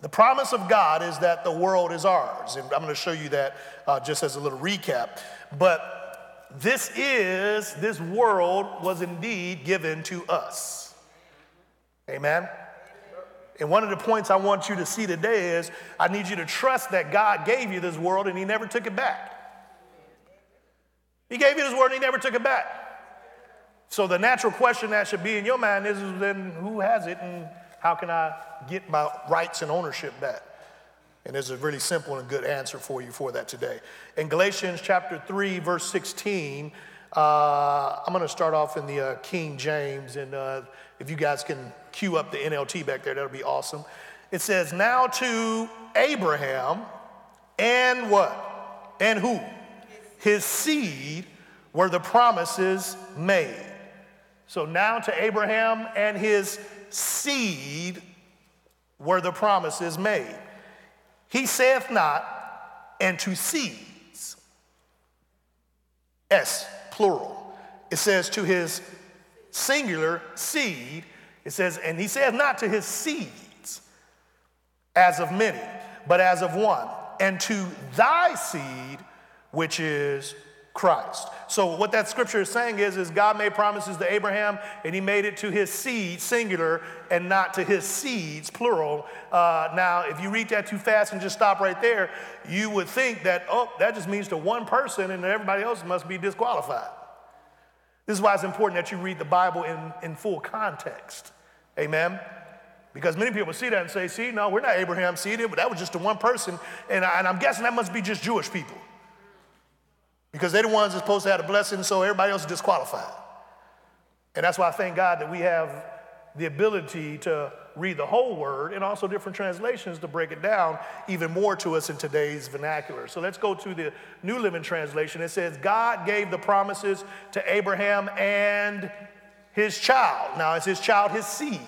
The promise of God is that the world is ours. And I'm going to show you that uh, just as a little recap. But this is, this world was indeed given to us. Amen? And one of the points I want you to see today is I need you to trust that God gave you this world and he never took it back. He gave you this world and he never took it back. So the natural question that should be in your mind is then who has it and how can I get my rights and ownership back? And there's a really simple and good answer for you for that today. In Galatians chapter three, verse sixteen, uh, I'm going to start off in the uh, King James. And uh, if you guys can cue up the N L T back there, that'll be awesome. It says, now to Abraham and what? And who? His seed were the promises made. So now to Abraham and his seed were the promises made. He saith not, and to seeds. S, plural. It says to his singular seed. It says, and he saith not to his seeds, as of many, but as of one, and to thy seed, which is Christ. So what that scripture is saying is, is God made promises to Abraham and he made it to his seed, singular, and not to his seeds, plural. Uh, now, if you read that too fast and just stop right there, you would think that, oh, that just means to one person and everybody else must be disqualified. This is why it's important that you read the Bible in, in full context. Amen. Because many people see that and say, see, no, we're not Abraham's seed, but that was just to one person. And, I, and I'm guessing that must be just Jewish people, because they're the ones that's supposed to have a blessing, so everybody else is disqualified. And that's why I thank God that we have the ability to read the whole word and also different translations to break it down even more to us in today's vernacular. So let's go to the New Living Translation. It says, God gave the promises to Abraham and his child. Now, is his child his seed?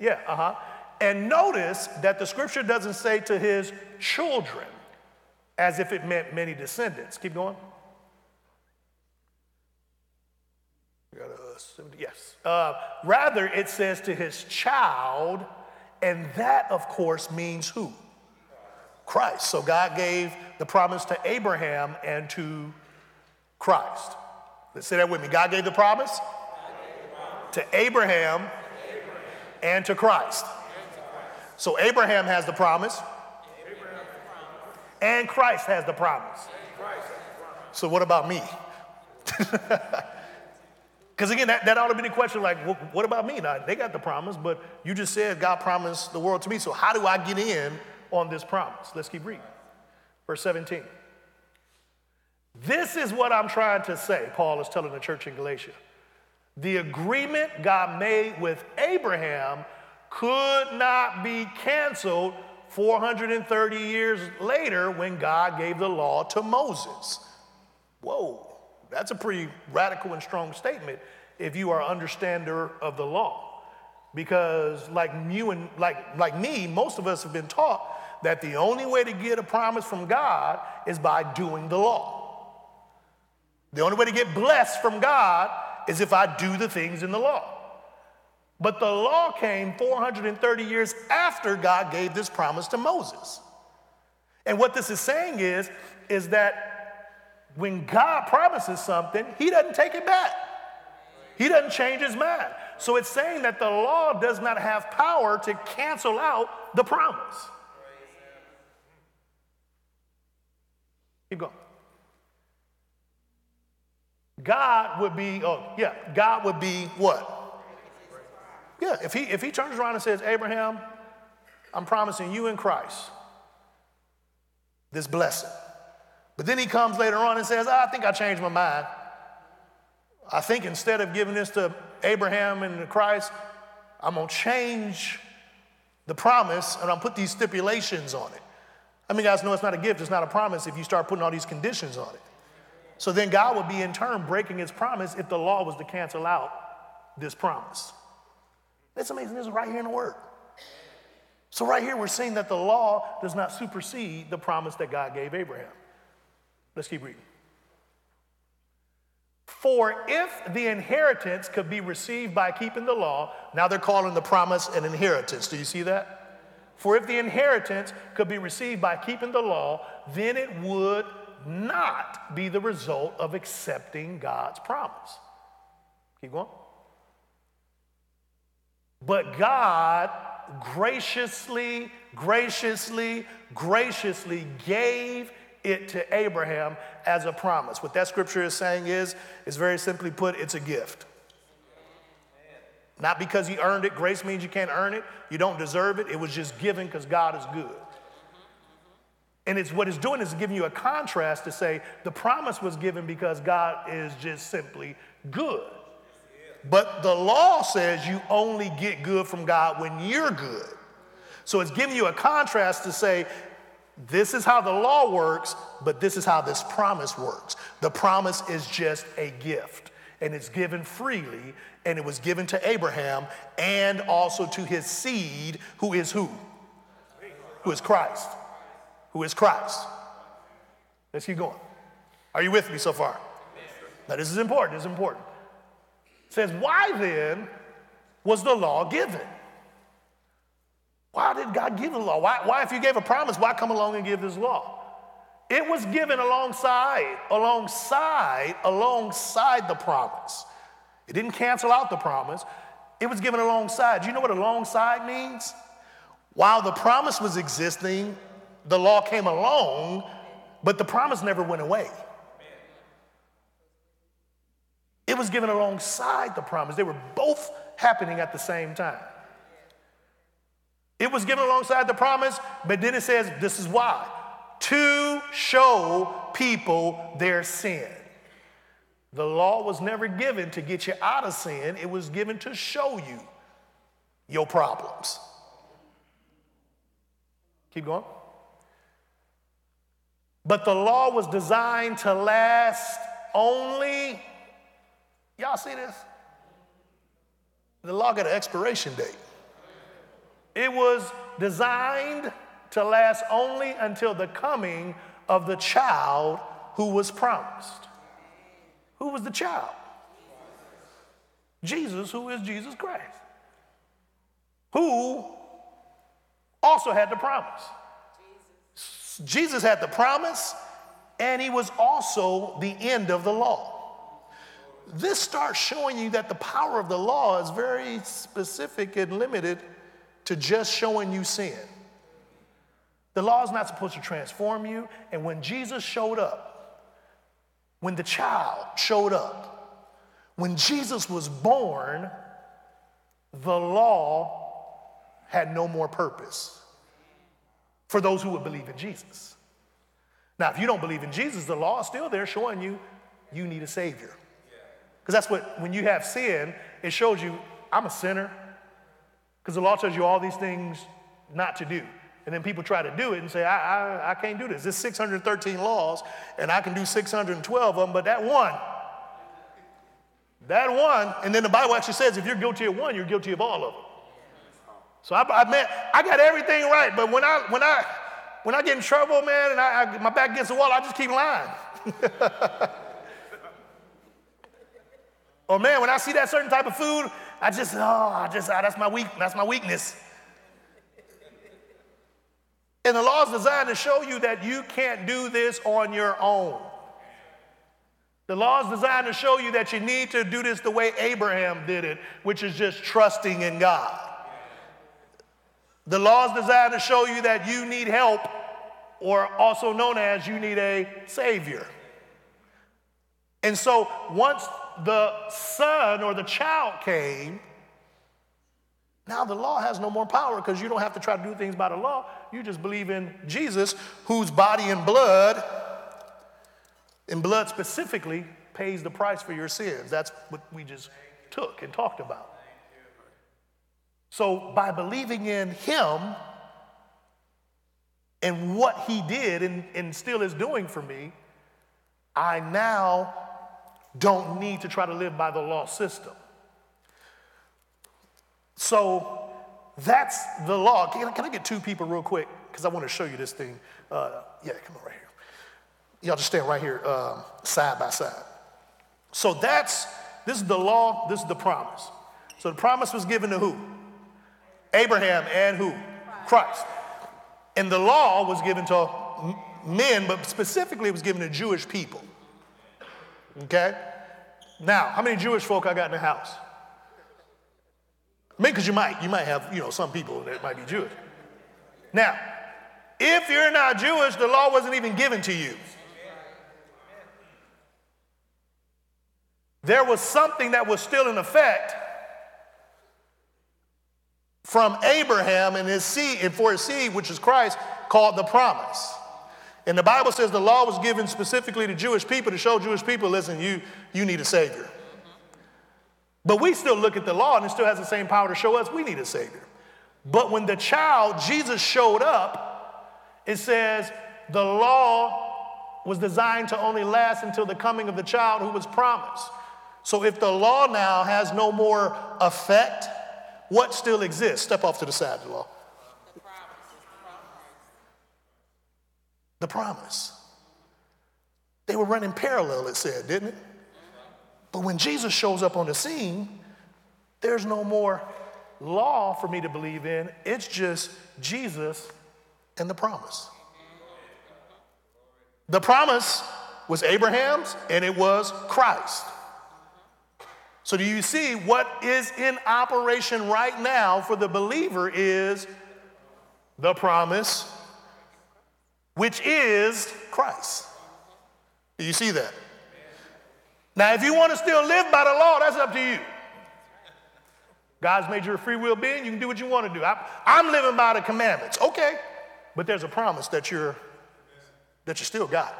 Yeah, uh-huh. And notice that the scripture doesn't say to his children, as if it meant many descendants. Keep going. We got us. seventy, yes. Uh, rather, it says to his child, and that, of course, means who? Christ. So God gave the promise to Abraham and to Christ. Let's say that with me. God gave the promise, gave the promise. to Abraham, Abraham. And, to and to Christ. So Abraham has the promise, Abraham. and Christ has the promise. Christ has the promise. So what about me? Because again, that, that ought to be the question, like, well, what about me? Now, they got the promise, but you just said God promised the world to me, so how do I get in on this promise? Let's keep reading. Verse seventeen. This is what I'm trying to say, Paul is telling the church in Galatia. The agreement God made with Abraham could not be canceled four hundred thirty years later when God gave the law to Moses. Whoa, that's a pretty radical and strong statement if you are an understander of the law. Because like you and like, like me, most of us have been taught that the only way to get a promise from God is by doing the law. The only way to get blessed from God is if I do the things in the law. But the law came four hundred thirty years after God gave this promise to Moses. And what this is saying is, is that when God promises something, he doesn't take it back. He doesn't change his mind. So it's saying that the law does not have power to cancel out the promise. Keep going. God would be, oh yeah, God would be what? Yeah, if he, if he turns around and says, Abraham, I'm promising you in Christ this blessing. But then he comes later on and says, I think I changed my mind. I think instead of giving this to Abraham and to Christ, I'm going to change the promise and I'm going to put these stipulations on it. I mean, guys know it's not a gift, it's not a promise if you start putting all these conditions on it. So then God would be in turn breaking his promise if the law was to cancel out this promise. That's amazing. This is right here in the Word. So right here we're seeing that the law does not supersede the promise that God gave Abraham. Let's keep reading. For if the inheritance could be received by keeping the law, now they're calling the promise an inheritance. Do you see that? For if the inheritance could be received by keeping the law, then it would not be the result of accepting God's promise. Keep going. But God graciously, graciously, graciously gave it to Abraham as a promise. What that scripture is saying is, is very simply put, it's a gift. Not because he earned it. Grace means you can't earn it. You don't deserve it. It was just given because God is good. And it's what it's doing is giving you a contrast to say the promise was given because God is just simply good. But the law says you only get good from God when you're good. So it's giving you a contrast to say, this is how the law works, but this is how this promise works. The promise is just a gift, and it's given freely, and it was given to Abraham and also to his seed, who is who? Who is Christ? Who is Christ? Let's keep going. Are you with me so far? Now, this is important. This is important. Says, why then was the law given? Why did God give the law? Why, why, if you gave a promise, why come along and give this law? It was given alongside, alongside, alongside the promise. It didn't cancel out the promise. It was given alongside. You know what alongside means? While the promise was existing, the law came along, but the promise never went away. It was given alongside the promise. They were both happening at the same time. It was given alongside the promise, but then it says, this is why. To show people their sin. The law was never given to get you out of sin. It was given to show you your problems. Keep going. But the law was designed to last only... Y'all see this? The law got an expiration date. It was designed to last only until the coming of the child who was promised. Who was the child? Jesus, who is Jesus Christ, who also had the promise. Jesus, Jesus had the promise, and he was also the end of the law. This starts showing you that the power of the law is very specific and limited to just showing you sin. The law is not supposed to transform you. And when Jesus showed up, when the child showed up, when Jesus was born, the law had no more purpose for those who would believe in Jesus. Now, if you don't believe in Jesus, the law is still there showing you you need a Savior. Because that's what, when you have sin, it shows you, I'm a sinner. Because the law tells you all these things not to do. And then people try to do it and say, I, I, I can't do this. There's six hundred thirteen laws, and I can do six hundred twelve of them, but that one, that one, and then the Bible actually says if you're guilty of one, you're guilty of all of them. So I, I, man, I got everything right, but when I, when I, when I get in trouble, man, and I, I, my back against the wall, I just keep lying. Or man, when I see that certain type of food, I just, oh, I just, oh, that's my weak, that's my weakness. And the law is designed to show you that you can't do this on your own. The law is designed to show you that you need to do this the way Abraham did it, which is just trusting in God. The law is designed to show you that you need help, or also known as you need a Savior. And so once the son or the child came, now the law has no more power because you don't have to try to do things by the law. You just believe in Jesus, whose body and blood, and blood specifically, pays the price for your sins. That's what we just took and talked about. So by believing in him and what he did and, and still is doing for me, I now don't need to try to live by the law system. So that's the law. Can I, can I get two people real quick? Because I want to show you this thing. Uh, yeah, come on right here. Y'all just stand right here um, side by side. So that's, this is the law, this is the promise. So the promise was given to who? Abraham and who? Christ. And the law was given to men, but specifically it was given to Jewish people. Okay? Now, how many Jewish folk I got in the house? I mean, because you might, you might have, you know, some people that might be Jewish. Now, if you're not Jewish, the law wasn't even given to you. There was something that was still in effect from Abraham and his seed, and for his seed, which is Christ, called the promise. And the Bible says the law was given specifically to Jewish people to show Jewish people, listen, you, you need a Savior. But we still look at the law and it still has the same power to show us we need a Savior. But when the child, Jesus, showed up, it says the law was designed to only last until the coming of the child who was promised. So if the law now has no more effect, what still exists? Step off to the side of the law. The promise. They were running parallel, it said, didn't it? But when Jesus shows up on the scene, there's no more law for me to believe in. It's just Jesus and the promise. The promise was Abraham's and it was Christ. So do you see what is in operation right now for the believer is the promise, which is Christ. Do you see that? Now, if you want to still live by the law, that's up to you. God's made you a free will being. You can do what you want to do. I, I'm living by the commandments. Okay. But there's a promise that you're, that you still got.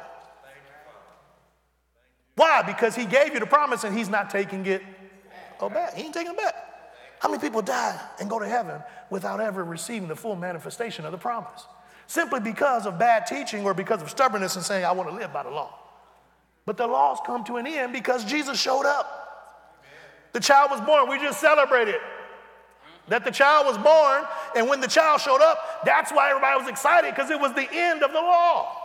Why? Because he gave you the promise and he's not taking it back. He ain't taking it back. How many people die and go to heaven without ever receiving the full manifestation of the promise? Simply because of bad teaching or because of stubbornness and saying, I want to live by the law. But the law's come to an end because Jesus showed up. The child was born. We just celebrated that the child was born. And when the child showed up, that's why everybody was excited, because it was the end of the law.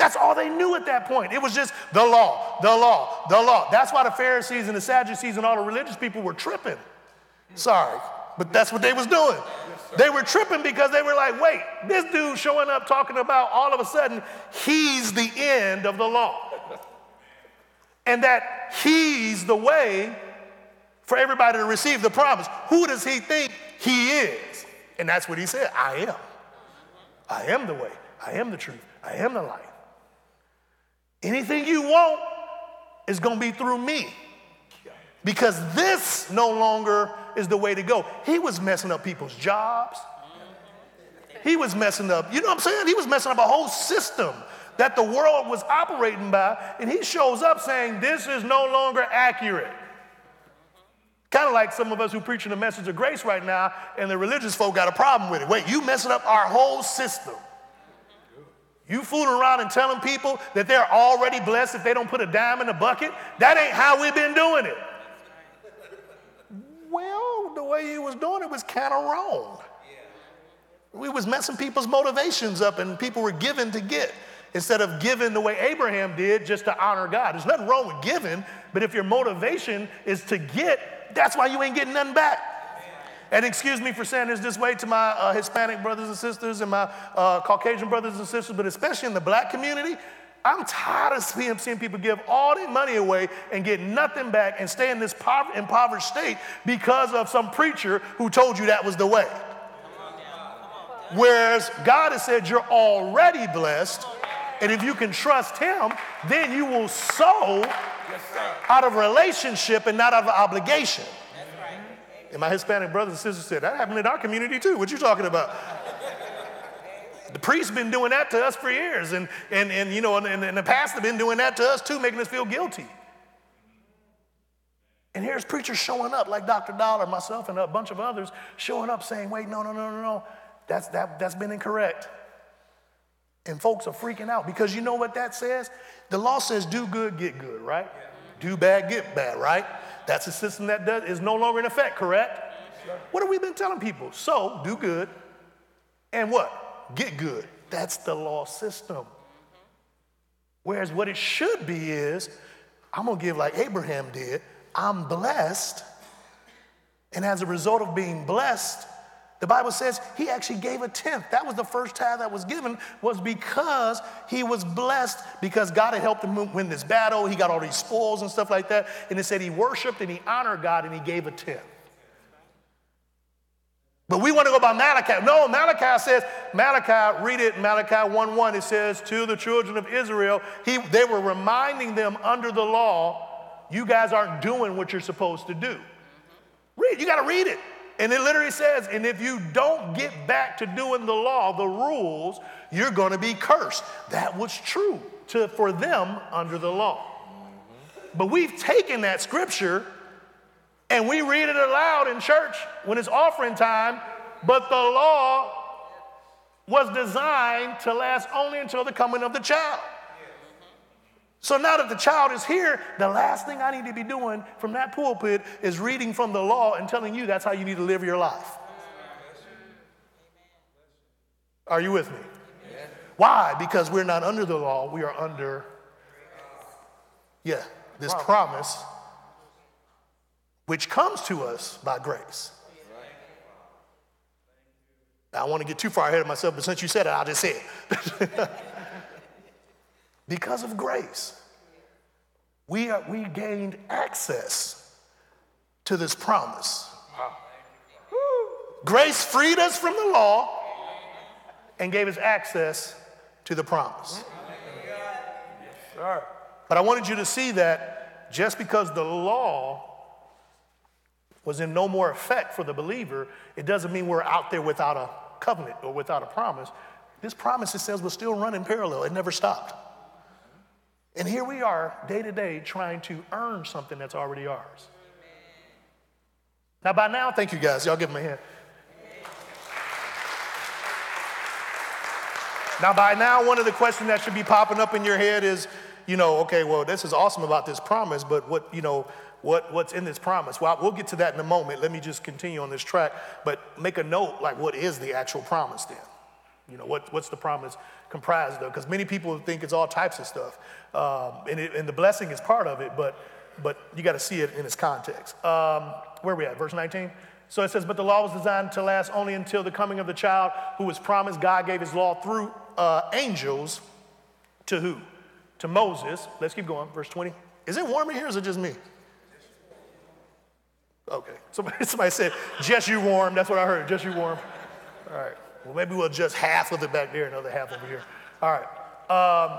That's all they knew at that point. It was just the law, the law, the law. That's why the Pharisees and the Sadducees and all the religious people were tripping. Sorry, but that's what they was doing. They were tripping because they were like, wait, this dude showing up talking about all of a sudden, he's the end of the law. And that he's the way for everybody to receive the promise. Who does he think he is? And that's what he said, I am. I am the way, I am the truth, I am the life. Anything you want is gonna be through me, because this no longer is the way to go. He was messing up people's jobs. He was messing up, you know what I'm saying? He was messing up a whole system that the world was operating by, and he shows up saying, this is no longer accurate. Kind of like some of us who preaching the message of grace right now, and the religious folk got a problem with it. Wait, you messing up our whole system. You fooling around and telling people that they're already blessed if they don't put a dime in the bucket? That ain't how we've been doing it. Well, the way you was doing it was kind of wrong. We was messing people's motivations up, and people were giving to get, instead of giving the way Abraham did just to honor God. There's nothing wrong with giving, but if your motivation is to get, that's why you ain't getting nothing back. And excuse me for saying this this way to my uh, Hispanic brothers and sisters and my uh, Caucasian brothers and sisters, but especially in the black community, I'm tired of seeing, seeing people give all their money away and get nothing back and stay in this pov- impoverished state because of some preacher who told you that was the way. Whereas God has said you're already blessed, and if you can trust him, then you will sow yes, out of relationship and not out of obligation. That's right. And my Hispanic brothers and sisters said, that happened in our community too. What you talking about? The priest's been doing that to us for years. And, and, and you know, and, and the pastor's been doing that to us too, making us feel guilty. And here's preachers showing up like Doctor Dollar, myself, and a bunch of others showing up saying, wait, no, no, no, no, no. That's, that, that's been incorrect. And folks are freaking out because you know what that says? The law says do good, get good, right? Yeah. Do bad, get bad, right? That's a system that does, is no longer in effect, correct? Sure. What have we been telling people? So do good and what? Get good. That's the law system. Mm-hmm. Whereas what it should be is, I'm gonna give like Abraham did, I'm blessed. And as a result of being blessed, the Bible says he actually gave a tenth. That was the first tithe that was given, was because he was blessed, because God had helped him win this battle. He got all these spoils and stuff like that. And it said he worshiped and he honored God and he gave a tenth. But we want to go by Malachi. No, Malachi says, Malachi, read it, Malachi one one, it says, to the children of Israel, he, they were reminding them under the law, you guys aren't doing what you're supposed to do. Read, you got to read it. And it literally says, and if you don't get back to doing the law, the rules, you're going to be cursed. That was true to, for them under the law. Mm-hmm. But we've taken that scripture and we read it aloud in church when it's offering time, but the law was designed to last only until the coming of the child. So now that the child is here, the last thing I need to be doing from that pulpit is reading from the law and telling you that's how you need to live your life. Are you with me? Yeah. Why? Because we're not under the law, we are under, yeah, this promise, which comes to us by grace. Now, I don't want to get too far ahead of myself, but since you said it, I'll just say it. Because of grace, we are, we gained access to this promise. Wow. Grace freed us from the law and gave us access to the promise. Yes, but I wanted you to see that just because the law was in no more effect for the believer, it doesn't mean we're out there without a covenant or without a promise. This promise, it says, was still running parallel. It never stopped. And here we are, day to day, trying to earn something that's already ours. Amen. Now, by now, thank you guys. Y'all give them a hand. Amen. Now, by now, one of the questions that should be popping up in your head is, you know, okay, well, this is awesome about this promise, but what, you know, what, what's in this promise? Well, we'll get to that in a moment. Let me just continue on this track, but make a note, like, what is the actual promise then? You know, what, what's the promise comprised of? Because many people think it's all types of stuff. Um, and, it, and the blessing is part of it, but but you got to see it in its context. Um, where are we at? Verse nineteen. So it says, but the law was designed to last only until the coming of the child who was promised. God gave his law through uh, angels to who? To Moses. Let's keep going. Verse twenty. Is it warm in here or is it just me? Okay. Somebody, somebody said, just you warm. That's what I heard. Just you warm. All right. Well, maybe we'll adjust half of it back there, another half over here. All right. Um,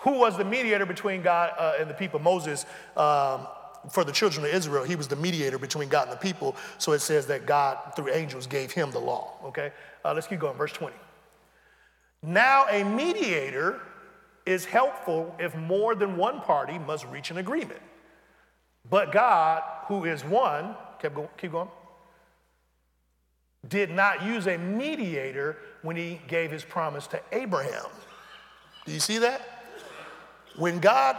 who was the mediator between God uh, and the people? Moses, um, for the children of Israel, he was the mediator between God and the people. So it says that God, through angels, gave him the law, okay? Uh, let's keep going, verse twenty. Now a mediator is helpful if more than one party must reach an agreement. But God, who is one, keep going, keep going, did not use a mediator when he gave his promise to Abraham. Do you see that? When God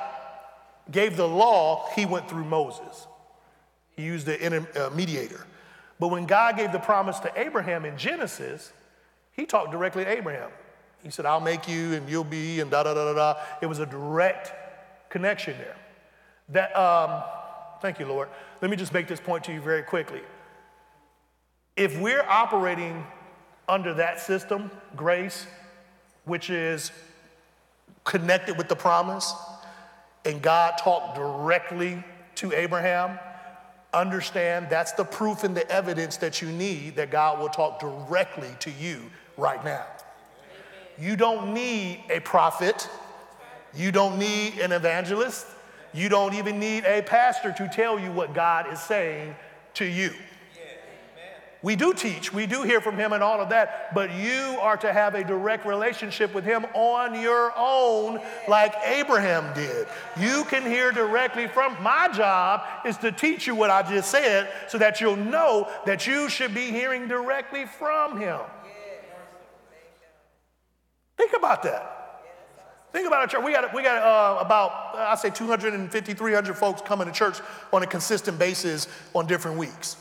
gave the law, he went through Moses. He used the mediator. But when God gave the promise to Abraham in Genesis, he talked directly to Abraham. He said, I'll make you and you'll be and da-da-da-da-da. It was a direct connection there. That, um, thank you, Lord. Let me just make this point to you very quickly. If we're operating under that system, grace, which is connected with the promise, and God talked directly to Abraham, understand that's the proof and the evidence that you need that God will talk directly to you right now. You don't need a prophet. You don't need an evangelist. You don't even need a pastor to tell you what God is saying to you. We do teach, we do hear from him and all of that, but you are to have a direct relationship with him on your own like Abraham did. You can hear directly from, my job is to teach you what I just said so that you'll know that you should be hearing directly from him. Think about that. Think about our church. We got we got uh, about, I say two hundred fifty, three hundred folks coming to church on a consistent basis on different weeks.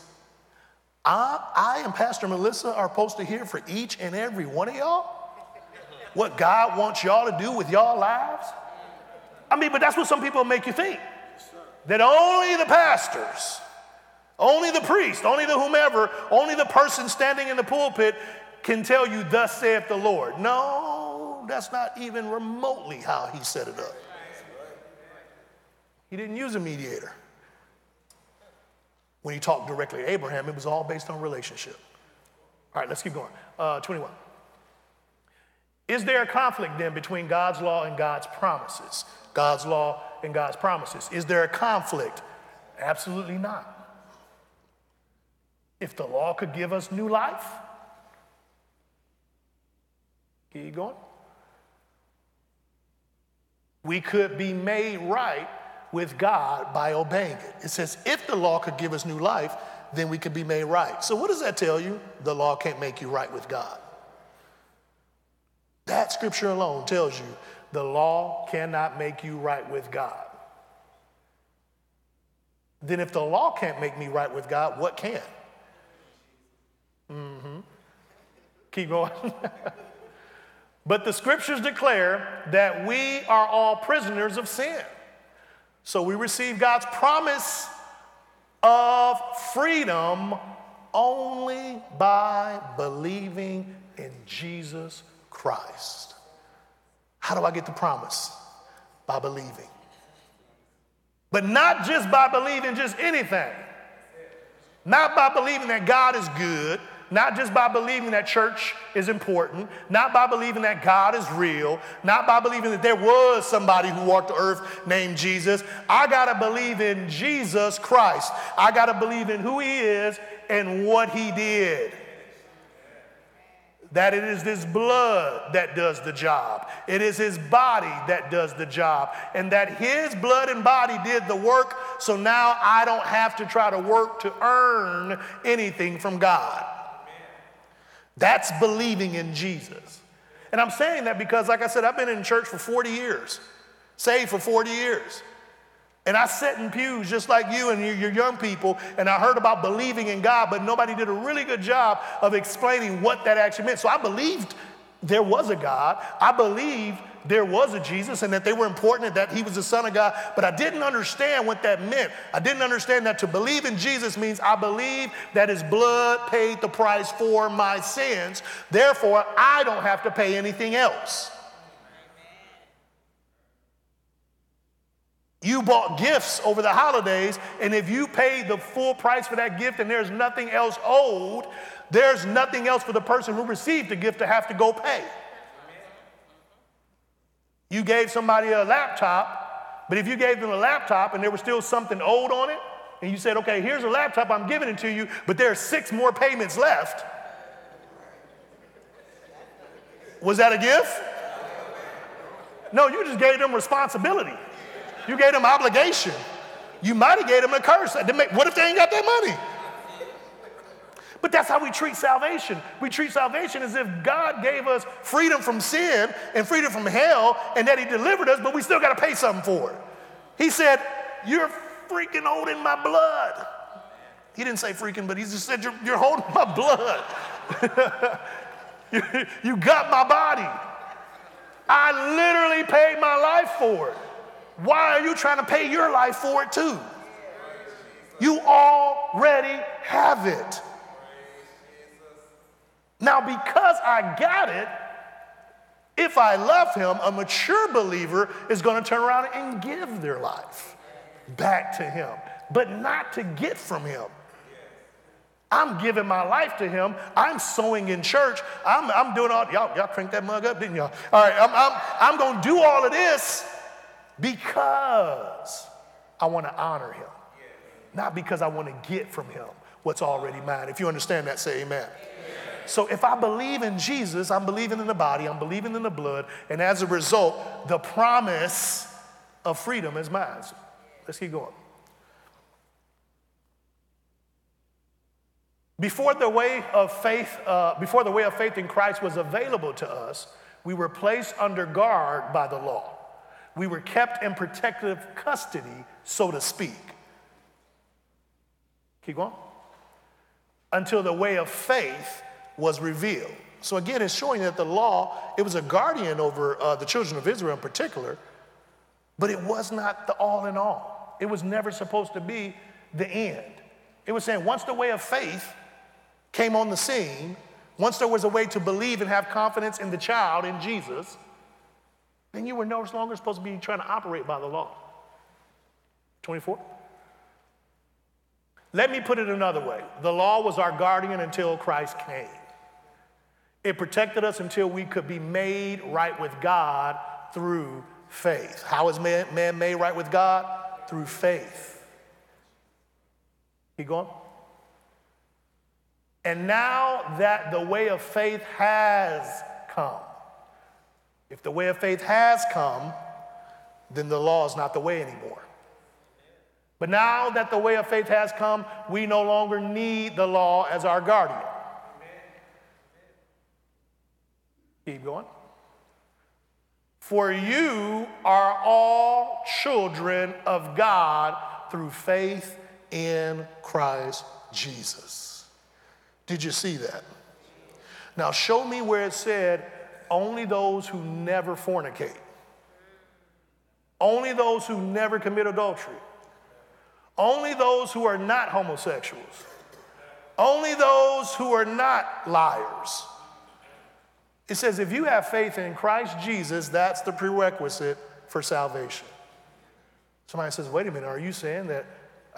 I, I and Pastor Melissa are supposed to hear for each and every one of y'all what God wants y'all to do with y'all lives. I mean, but that's what some people make you think, that only the pastors, only the priest, only the whomever, only the person standing in the pulpit can tell you, thus saith the Lord. No, that's not even remotely how he set it up. He didn't use a mediator. When he talked directly to Abraham, it was all based on relationship. All right, let's keep going. Uh, twenty-one. Is there a conflict then between God's law and God's promises? God's law and God's promises. Is there a conflict? Absolutely not. If the law could give us new life, keep going. We could be made right with God by obeying it. It says, if the law could give us new life, then we could be made right. So what does that tell you? The law can't make you right with God. That scripture alone tells you the law cannot make you right with God. Then if the law can't make me right with God, what can? Mm-hmm. Keep going. But the scriptures declare that we are all prisoners of sin. So we receive God's promise of freedom only by believing in Jesus Christ. How do I get the promise? By believing. But not just by believing just anything. Not by believing that God is good. Not just by believing that church is important, not by believing that God is real, not by believing that there was somebody who walked the earth named Jesus. I got to believe in Jesus Christ. I got to believe in who he is and what he did. That it is his blood that does the job. It is his body that does the job. And that his blood and body did the work, so now I don't have to try to work to earn anything from God. That's believing in Jesus. And I'm saying that because, like I said, I've been in church for forty years, saved for forty years. And I sat in pews just like you and your young people, and I heard about believing in God, but nobody did a really good job of explaining what that actually meant. So I believed there was a God. I believed there was a Jesus and that they were important and that he was the Son of God, but I didn't understand what that meant. I didn't understand that to believe in Jesus means I believe that his blood paid the price for my sins. Therefore, I don't have to pay anything else. You bought gifts over the holidays, and if you paid the full price for that gift and there's nothing else owed, there's nothing else for the person who received the gift to have to go pay. You gave somebody a laptop, but if you gave them a laptop and there was still something owed on it, and you said, okay, here's a laptop, I'm giving it to you, but there are six more payments left. Was that a gift? No, you just gave them responsibility. You gave them obligation. You might have gave them a curse. What if they ain't got that money? But that's how we treat salvation. We treat salvation as if God gave us freedom from sin and freedom from hell and that he delivered us, but we still got to pay something for it. He said, you're freaking holding my blood. He didn't say freaking, but he just said, you're, you're holding my blood. you, you got my body. I literally paid my life for it. Why are you trying to pay your life for it too? You already have it. Now, because I got it, if I love him, a mature believer is going to turn around and give their life back to him, but not to get from him. I'm giving my life to him. I'm sowing in church. I'm, I'm doing all, y'all, y'all cranked that mug up, didn't y'all? All right, I'm, I'm, I'm going to do all of this because I want to honor him, not because I want to get from him what's already mine. If you understand that, say amen. So if I believe in Jesus, I'm believing in the body, I'm believing in the blood, and as a result, the promise of freedom is mine. So let's keep going. Before the way of faith, uh, before the way of faith in Christ was available to us, we were placed under guard by the law. We were kept in protective custody, so to speak. Keep going. Until the way of faith was revealed. So again, it's showing that the law, it was a guardian over uh, the children of Israel in particular, but it was not the all in all. It was never supposed to be the end. It was saying once the way of faith came on the scene, once there was a way to believe and have confidence in the child, in Jesus, then you were no longer supposed to be trying to operate by the law. twenty-four. Let me put it another way. The law was our guardian until Christ came. It protected us until we could be made right with God through faith. How is man, man made right with God? Through faith. Keep going. And now that the way of faith has come, if the way of faith has come, then the law is not the way anymore. But now that the way of faith has come, we no longer need the law as our guardian. Keep going. For you are all children of God through faith in Christ Jesus. Did you see that? Now show me where it said, only those who never fornicate. Only those who never commit adultery. Only those who are not homosexuals. Only those who are not liars. It says if you have faith in Christ Jesus, that's the prerequisite for salvation. Somebody says, wait a minute, are you saying that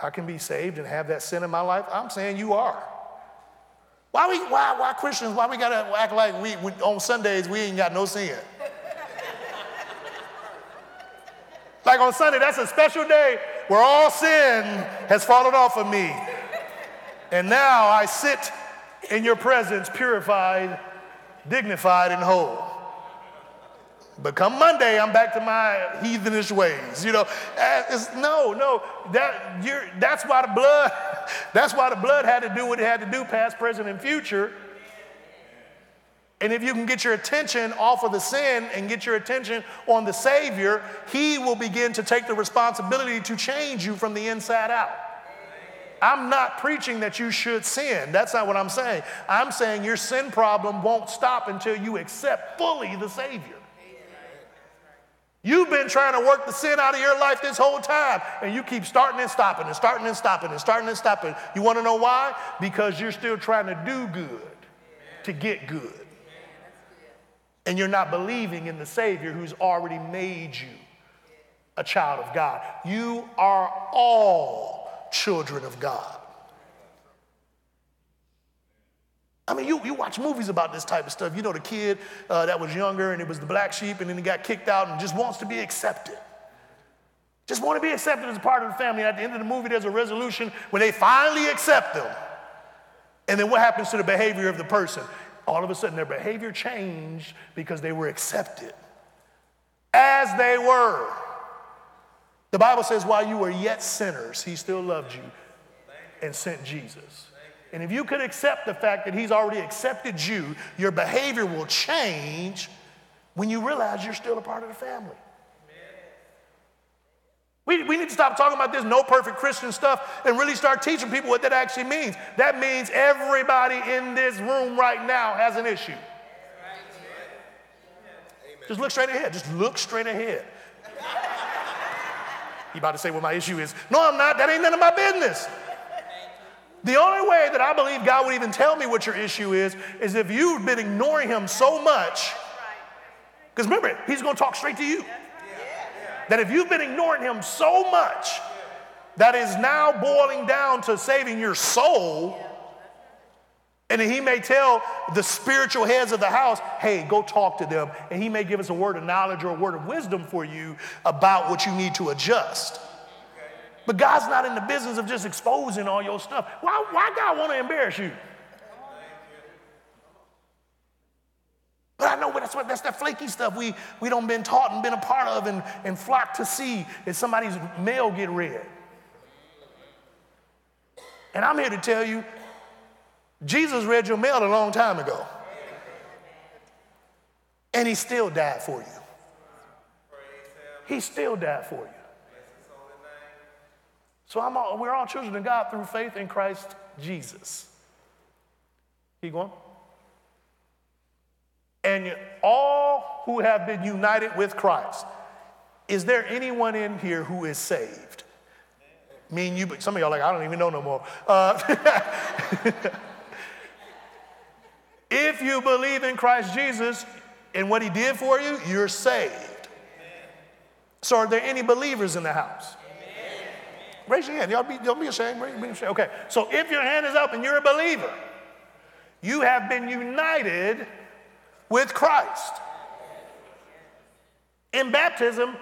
I can be saved and have that sin in my life? I'm saying you are. Why we why why Christians, why we gotta act like we, we on Sundays we ain't got no sin? Like on Sunday, that's a special day where all sin has fallen off of me. And now I sit in your presence purified, dignified, and whole. But come Monday, I'm back to my heathenish ways. You know, it's, no, no, that you're, that's why the blood, that's why the blood had to do what it had to do, past, present, and future. And if you can get your attention off of the sin and get your attention on the Savior, he will begin to take the responsibility to change you from the inside out. I'm not preaching that you should sin. That's not what I'm saying. I'm saying your sin problem won't stop until you accept fully the Savior. You've been trying to work the sin out of your life this whole time, and you keep starting and stopping and starting and stopping and starting and stopping. You want to know why? Because you're still trying to do good to get good. And you're not believing in the Savior who's already made you a child of God. You are all children of God. I mean, you, you watch movies about this type of stuff. You know, the kid uh, that was younger and it was the black sheep and then he got kicked out and just wants to be accepted. Just want to be accepted as a part of the family. And at the end of the movie, there's a resolution when they finally accept them. And then what happens to the behavior of the person? All of a sudden, their behavior changed because they were accepted as they were. The Bible says, while you were yet sinners, he still loved you and sent Jesus. And if you could accept the fact that he's already accepted you, your behavior will change when you realize you're still a part of the family. We, we need to stop talking about this no perfect Christian stuff and really start teaching people what that actually means. That means everybody in this room right now has an issue. Just look straight ahead. Just look straight ahead. You about to say what my issue is. No, I'm not. That ain't none of my business. The only way that I believe God would even tell me what your issue is is if you've been ignoring him so much. Because remember, he's going to talk straight to you. That if you've been ignoring him so much that is now boiling down to saving your soul, and he may tell the spiritual heads of the house, hey, go talk to them, and he may give us a word of knowledge or a word of wisdom for you about what you need to adjust. But God's not in the business of just exposing all your stuff. Why, why God want to embarrass you? But I know that's what that's that flaky stuff we, we don't been taught and been a part of and, and flocked to see is somebody's mail get read. And I'm here to tell you, Jesus read your mail a long time ago. And he still died for you. He still died for you. So I'm all, we're all children of God through faith in Christ Jesus. Keep going. And all who have been united with Christ. Is there anyone in here who is saved? Me and you, but some of y'all are like, I don't even know no more. Uh, if you believe in Christ Jesus and what he did for you, you're saved. So are there any believers in the house? Raise your hand. Y'all be, don't be ashamed. Be ashamed. Okay. So if your hand is up and you're a believer, you have been united with Christ. In baptism,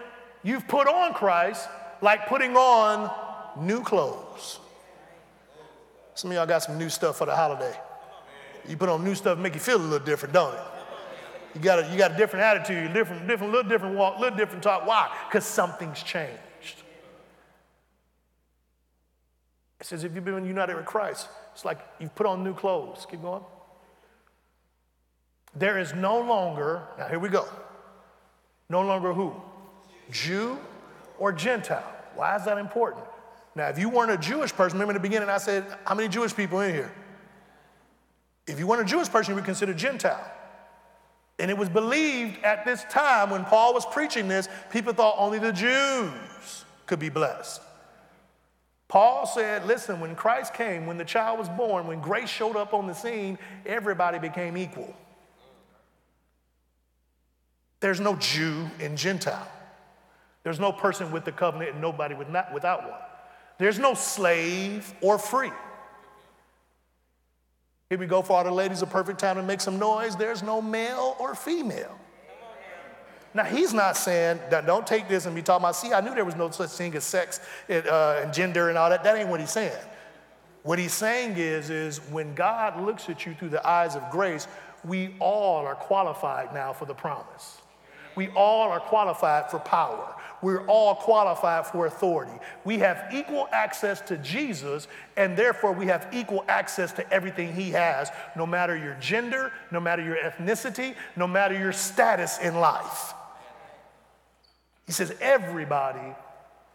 you've put on Christ like putting on new clothes. Some of y'all got some new stuff for the holiday. You put on new stuff, make you feel a little different, don't it? You got a, you got a different attitude, different, different, little different walk, little different talk. Why? Because something's changed. It says if you've been united with Christ, it's like you've put on new clothes. Keep going. There is no longer, now here we go, no longer who? Jew or Gentile. Why is that important? Now, if you weren't a Jewish person, remember in the beginning I said, how many Jewish people in here? If you weren't a Jewish person, you would consider Gentile. And it was believed at this time when Paul was preaching this, people thought only the Jews could be blessed. Paul said, listen, when Christ came, when the child was born, when grace showed up on the scene, everybody became equal. There's no Jew and Gentile. There's no person with the covenant and nobody with not, without one. There's no slave or free. Here we go for all the ladies, a perfect time to make some noise. There's no male or female. Now, he's not saying, don't take this and be talking about, see, I knew there was no such thing as sex and, uh, and gender and all that. That ain't what he's saying. What he's saying is, is when God looks at you through the eyes of grace, we all are qualified now for the promise. We all are qualified for power. we're all qualified for authority. We have equal access to Jesus, and therefore we have equal access to everything he has, no matter your gender, no matter your ethnicity, no matter your status in life. He says everybody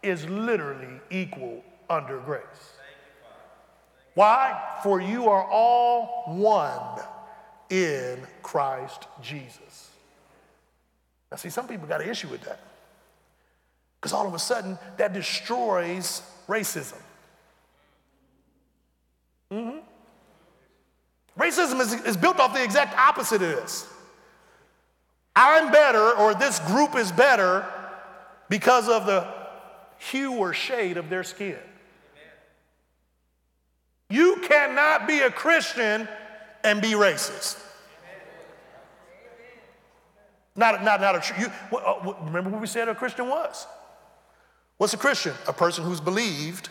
is literally equal under grace. Why? For you are all one in Christ Jesus. Now, see, some people got an issue with that, because all of a sudden that destroys racism. Mm-hmm. Racism is, is built off the exact opposite of this. I'm better, or this group is better because of the hue or shade of their skin. You cannot be a Christian and be racist. Not, not, not a, you, remember what we said a Christian was? What's a Christian? A person who's believed,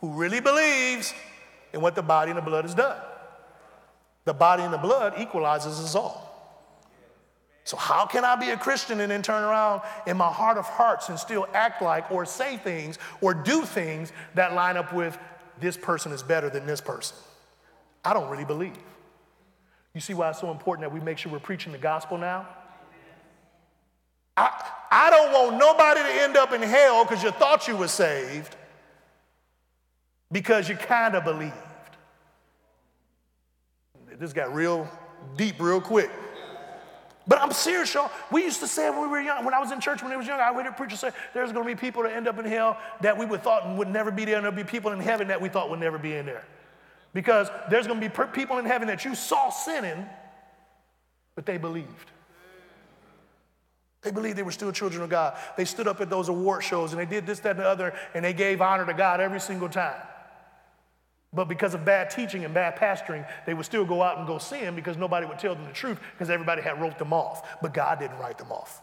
who really believes in what the body and the blood has done. The body and the blood equalizes us all. So how can I be a Christian and then turn around in my heart of hearts and still act like or say things or do things that line up with this person is better than this person? I don't really believe. You see why it's so important that we make sure we're preaching the gospel now? I, I don't want nobody to end up in hell because you thought you were saved because you kind of believed. This got real deep real quick. But I'm serious, y'all. We used to say when we were young, when I was in church when I was young, I heard a preacher say, there's going to be people that end up in hell that we would thought would never be there, and there'll be people in heaven that we thought would never be in there. Because there's going to be people in heaven that you saw sinning, but they believed. They believed they were still children of God. They stood up at those award shows, and they did this, that, and the other, and they gave honor to God every single time. But because of bad teaching and bad pastoring, they would still go out and go sin because nobody would tell them the truth because everybody had wrote them off. But God didn't write them off.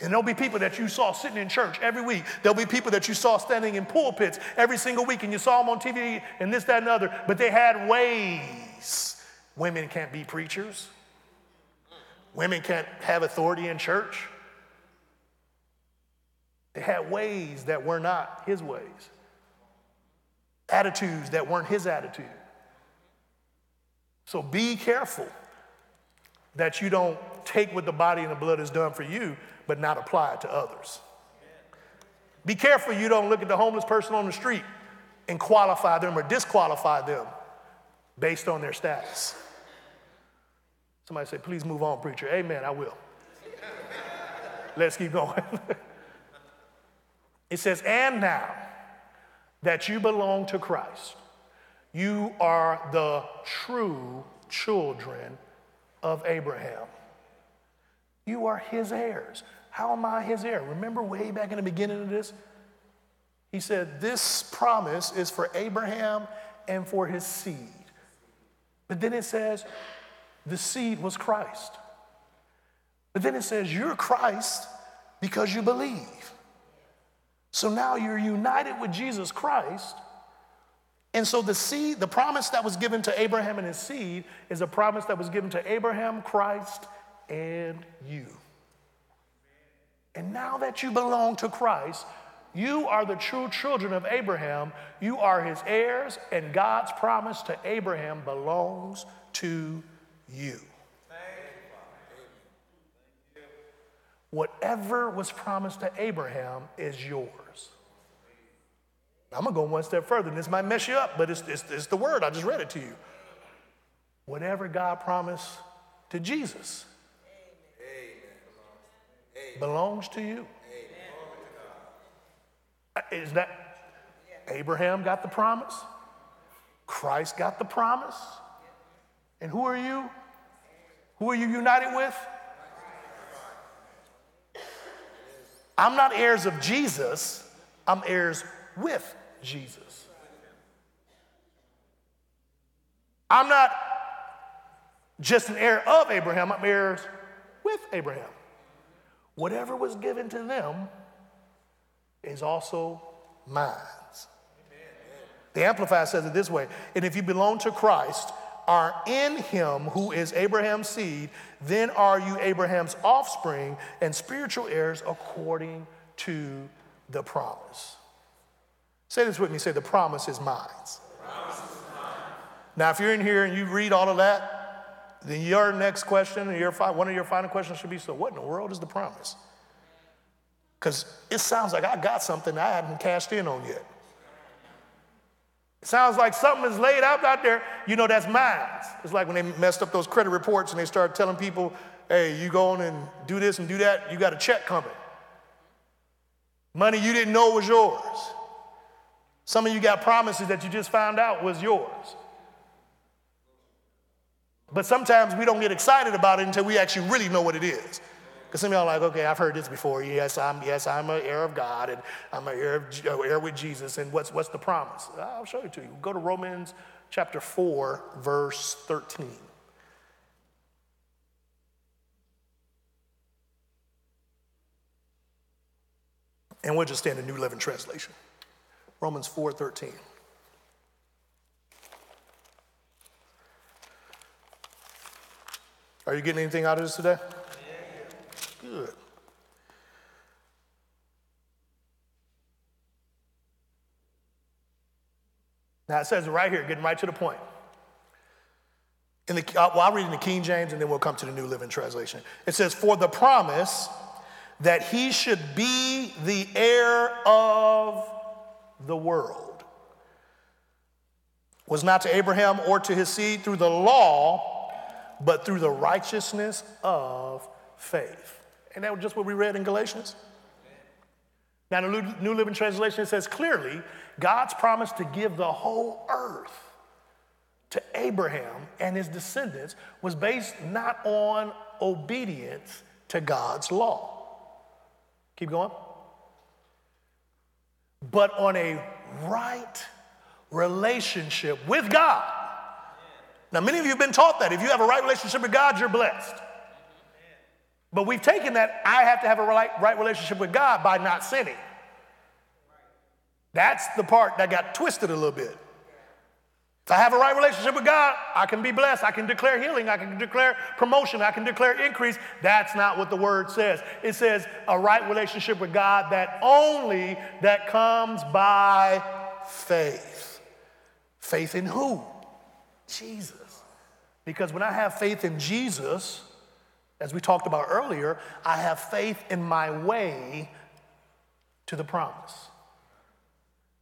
And there'll be people that you saw sitting in church every week. There'll be people that you saw standing in pulpits every single week, and you saw them on T V and this, that, and the other. But they had ways. Women can't be preachers. Women can't have authority in church. They had ways that were not his ways. Attitudes that weren't his attitude. So be careful that you don't take what the body and the blood has done for you but not apply it to others. Be careful you don't look at the homeless person on the street and qualify them or disqualify them based on their status. Somebody say, please move on, preacher. Amen, I will. Let's keep going. It says, and now that you belong to Christ, you are the true children of Abraham. You are his heirs. How am I his heir? Remember way back in the beginning of this? He said, this promise is for Abraham and for his seed. But then it says, the seed was Christ. But then it says, you're Christ because you believe. So now you're united with Jesus Christ. And so the seed, the promise that was given to Abraham and his seed is a promise that was given to Abraham, Christ, and you. And now that you belong to Christ, you are the true children of Abraham. You are his heirs, and God's promise to Abraham belongs to you. Whatever was promised to Abraham is yours. I'm going to go one step further, and this might mess you up, but it's, it's, it's the word. I just read it to you. Whatever God promised to Jesus belongs to you. Amen. Is that Abraham got the promise? Christ got the promise? And who are you? Who are you united with? I'm not heirs of Jesus. I'm heirs with Jesus. I'm not just an heir of Abraham. I'm heirs with Abraham. Whatever was given to them is also mine. The Amplified says it this way, and if you belong to Christ, are in him who is Abraham's seed, then are you Abraham's offspring and spiritual heirs according to the promise. Say this with me. Say, the promise is mine. The promise is mine. Now, if you're in here and you read all of that, then your next question, or your one of your final questions should be, so what in the world is the promise? Because it sounds like I got something I haven't cashed in on yet. It sounds like something is laid out out there, you know, that's mine. It's like when they messed up those credit reports and they started telling people, hey, you go on and do this and do that, you got a check coming. Money you didn't know was yours. Some of you got promises that you just found out was yours. But sometimes we don't get excited about it until we actually really know what it is. Because some of y'all are like, okay, I've heard this before. Yes, I'm yes, I'm an heir of God, and I'm an heir, of, heir with Jesus, and what's, what's the promise? I'll show it to you. Go to Romans chapter four, verse thirteen. And we'll just stand in New Living Translation. Romans four thirteen. Are you getting anything out of this today? Good. Now it says right here, getting right to the point. In the, well, I'll read in the King James and then we'll come to the New Living Translation. It says, for the promise that he should be the heir of the world was not to Abraham or to his seed through the law, but through the righteousness of faith. And that was just what we read in Galatians. Now, the New Living Translation says clearly, God's promise to give the whole earth to Abraham and his descendants was based not on obedience to God's law. Keep going. But on a right relationship with God. Now, many of you have been taught that. If you have a right relationship with God, you're blessed. But we've taken that I have to have a right, right relationship with God by not sinning. That's the part that got twisted a little bit. If I have a right relationship with God, I can be blessed. I can declare healing. I can declare promotion. I can declare increase. That's not what the word says. It says a right relationship with God that only that comes by faith. Faith in who? Jesus. Because when I have faith in Jesus, as we talked about earlier, I have faith in my way to the promise.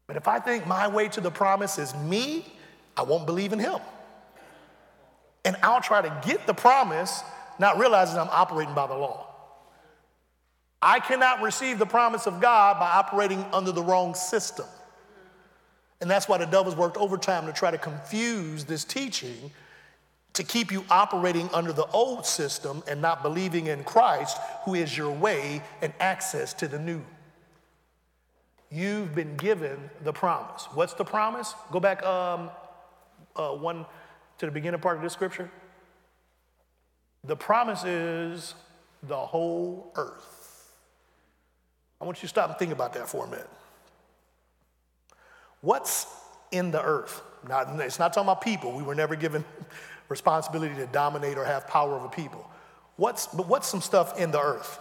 But if I think my way to the promise is me, I won't believe in him. And I'll try to get the promise, not realizing I'm operating by the law. I cannot receive the promise of God by operating under the wrong system. And that's why the devil's worked overtime to try to confuse this teaching, to keep you operating under the old system and not believing in Christ, who is your way and access to the new. You've been given the promise. What's the promise? Go back um, uh, one to the beginning part of this scripture. The promise is the whole earth. I want you to stop and think about that for a minute. What's in the earth? Not, it's not talking about people. We were never given responsibility to dominate or have power over people. What's, but what's some stuff in the earth?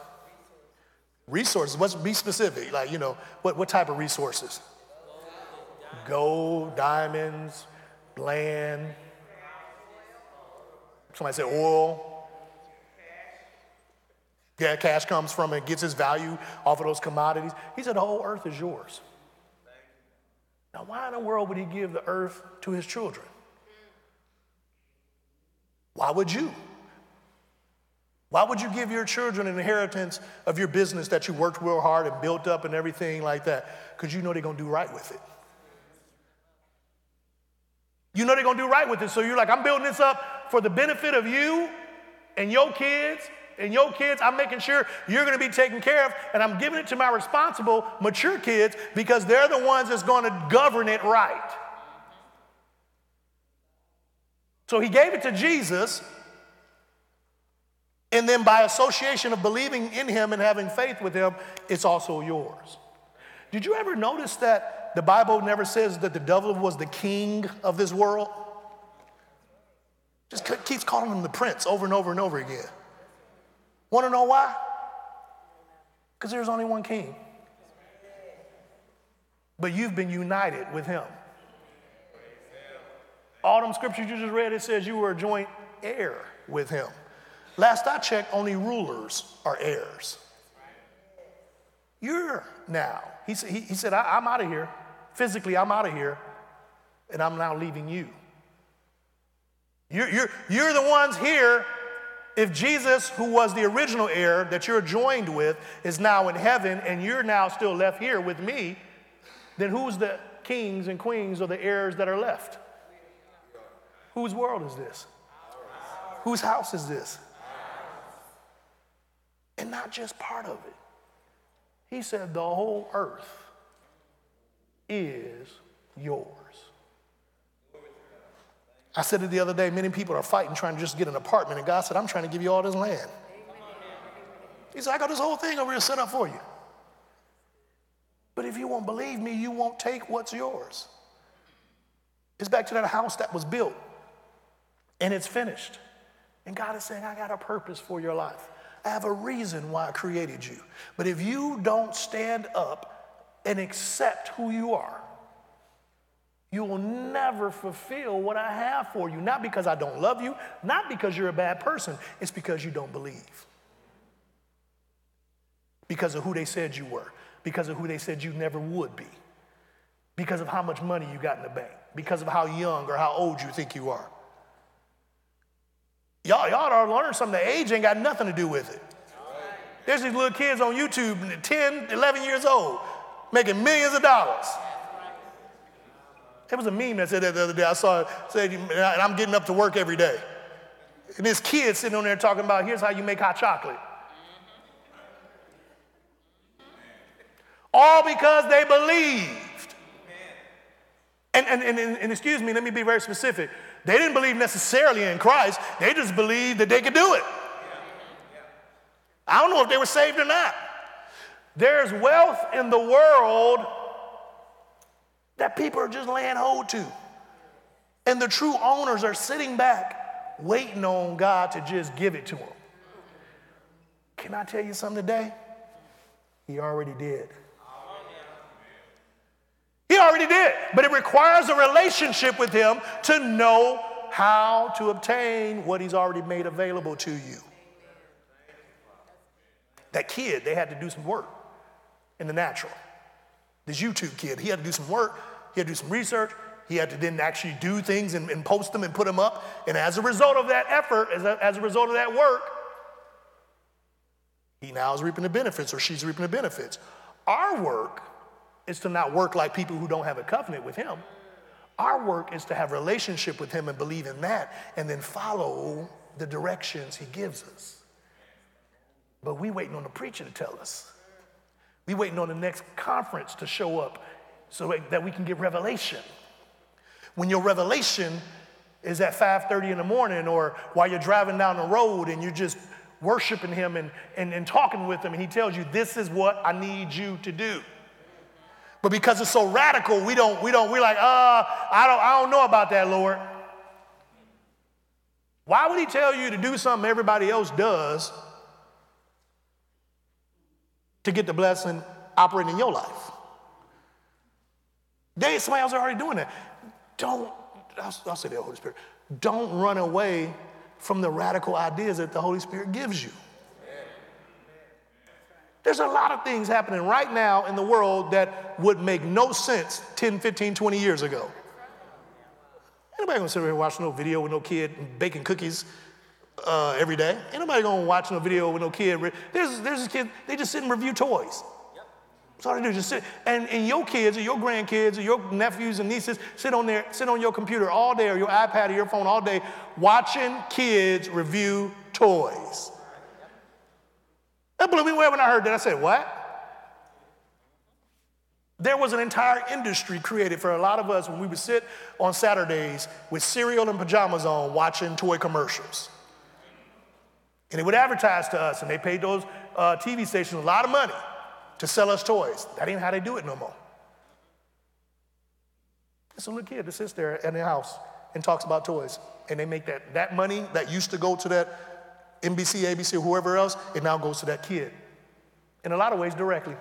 Resources. What's, be specific. Like, you know, what, what type of resources? Gold, diamonds, land. Somebody said oil. Yeah, cash comes from it, gets its value off of those commodities. He said the whole earth is yours. Now, why in the world would he give the earth to his children? Why would you? Why would you give your children an inheritance of your business that you worked real hard and built up and everything like that? Because you know they're going to do right with it. You know they're going to do right with it. So you're like, I'm building this up for the benefit of you and your kids and your kids. I'm making sure you're going to be taken care of, and I'm giving it to my responsible, mature kids because they're the ones that's going to govern it right. So he gave it to Jesus, and then by association of believing in him and having faith with him, it's also yours. Did you ever notice that the Bible never says that the devil was the king of this world? Just keeps calling him the prince over and over and over again. Want to know why? Because there's only one king. But you've been united with him. All them scriptures you just read, it says you were a joint heir with him. Last I checked, only rulers are heirs. You're now. He said, he, he said I, I'm out of here. Physically, I'm out of here. And I'm now leaving you. You're, you're, you're the ones here. If Jesus, who was the original heir that you're joined with, is now in heaven and you're now still left here with me, then who's the kings and queens or the heirs that are left? Whose world is this? Ours. Whose house is this? Ours. And not just part of it. He said the whole earth is yours. I said it the other day, many people are fighting trying to just get an apartment, and God said, I'm trying to give you all this land. He said, I got this whole thing over here set up for you. But if you won't believe me, you won't take what's yours. It's back to that house that was built, and it's finished. And God is saying, I got a purpose for your life. I have a reason why I created you. But if you don't stand up and accept who you are, you will never fulfill what I have for you. Not because I don't love you, not because you're a bad person. It's because you don't believe. Because of who they said you were. Because of who they said you never would be. Because of how much money you got in the bank. Because of how young or how old you think you are. Y'all, y'all ought to learn something. The age ain't got nothing to do with it. There's these little kids on YouTube, ten, eleven years old, making millions of dollars. There was a meme that said that the other day. I saw it, said, and I'm getting up to work every day. And this kid sitting on there talking about, here's how you make hot chocolate. All because they believed. And, and, and, and excuse me, let me be very specific. They didn't believe necessarily in Christ. They just believed that they could do it. I don't know if they were saved or not. There's wealth in the world that people are just laying hold to. And the true owners are sitting back waiting on God to just give it to them. Can I tell you something today? He already did. He already did. But it requires a relationship with him to know how to obtain what he's already made available to you. That kid, they had to do some work in the natural. This YouTube kid, he had to do some work. He had to do some research. He had to then actually do things and, and post them and put them up. And as a result of that effort, as a, as a result of that work, he now is reaping the benefits, or she's reaping the benefits. Our work is to not work like people who don't have a covenant with him. Our work is to have a relationship with him and believe in that and then follow the directions he gives us. But we waiting on the preacher to tell us. We waiting on the next conference to show up so that we can get revelation. When your revelation is at five thirty in the morning or while you're driving down the road and you're just worshiping him and, and, and talking with him and he tells you, this is what I need you to do. But because it's so radical, we don't, we don't, we're like, uh, I don't, I don't know about that, Lord. Why would he tell you to do something everybody else does to get the blessing operating in your life? They, somebody else are already doing that. Don't, I'll, I'll say the Holy Spirit, don't run away from the radical ideas that the Holy Spirit gives you. There's a lot of things happening right now in the world that would make no sense ten, fifteen, twenty years ago. Anybody gonna sit here and watch no video with no kid baking cookies uh, every day? Anybody gonna watch no video with no kid? There's there's this kid, they just sit and review toys. That's all they do, just sit. And, and your kids or your grandkids or your nephews and nieces sit on there, sit on your computer all day or your iPad or your phone all day watching kids review toys. That blew me away when I heard that. I said, what? There was an entire industry created for a lot of us when we would sit on Saturdays with cereal and pajamas on watching toy commercials. And they would advertise to us, and they paid those uh, T V stations a lot of money to sell us toys. That ain't how they do it no more. It's a little kid that sits there in their house and talks about toys. And they make that, that money that used to go to that N B C, A B C, or whoever else, it now goes to that kid. In a lot of ways, directly.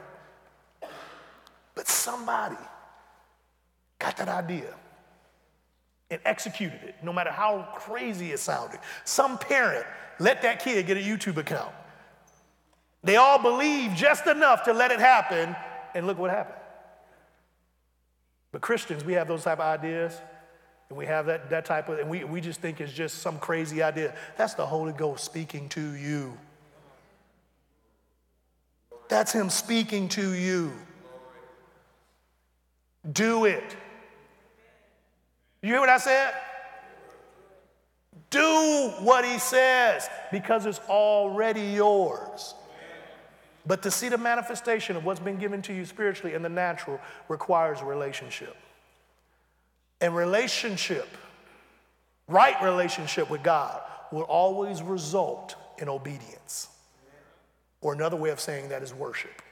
But somebody got that idea and executed it, no matter how crazy it sounded. Some parent let that kid get a YouTube account. They all believed just enough to let it happen, and look what happened. But Christians, we have those type of ideas, and we have that, that type of, and we, we just think it's just some crazy idea. That's the Holy Ghost speaking to you. That's him speaking to you. Do it. You hear what I said? Do what he says, because it's already yours. But to see the manifestation of what's been given to you spiritually in the natural requires relationship. And relationship, right relationship with God, will always result in obedience. Or another way of saying that is worship.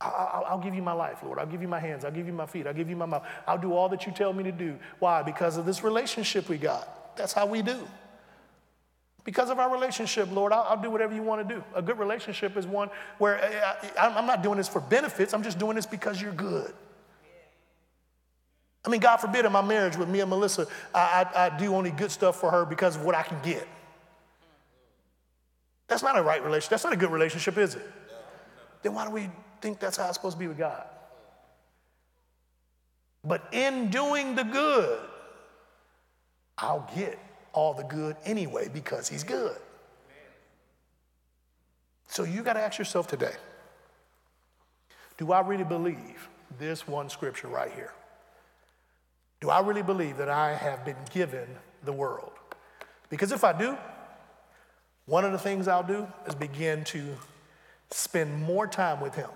I'll, I'll give you my life, Lord. I'll give you my hands. I'll give you my feet. I'll give you my mouth. I'll do all that you tell me to do. Why? Because of this relationship we got. That's how we do. Because of our relationship, Lord, I'll, I'll do whatever you want to do. A good relationship is one where I, I, I'm not doing this for benefits. I'm just doing this because you're good. I mean, God forbid in my marriage with me and Melissa, I, I, I do only good stuff for her because of what I can get. That's not a right relationship. That's not a good relationship, is it? Then why do we think that's how it's supposed to be with God? But in doing the good, I'll get all the good anyway because he's good. So you got to ask yourself today, do I really believe this one scripture right here? Do I really believe that I have been given the world? Because if I do, one of the things I'll do is begin to spend more time with him.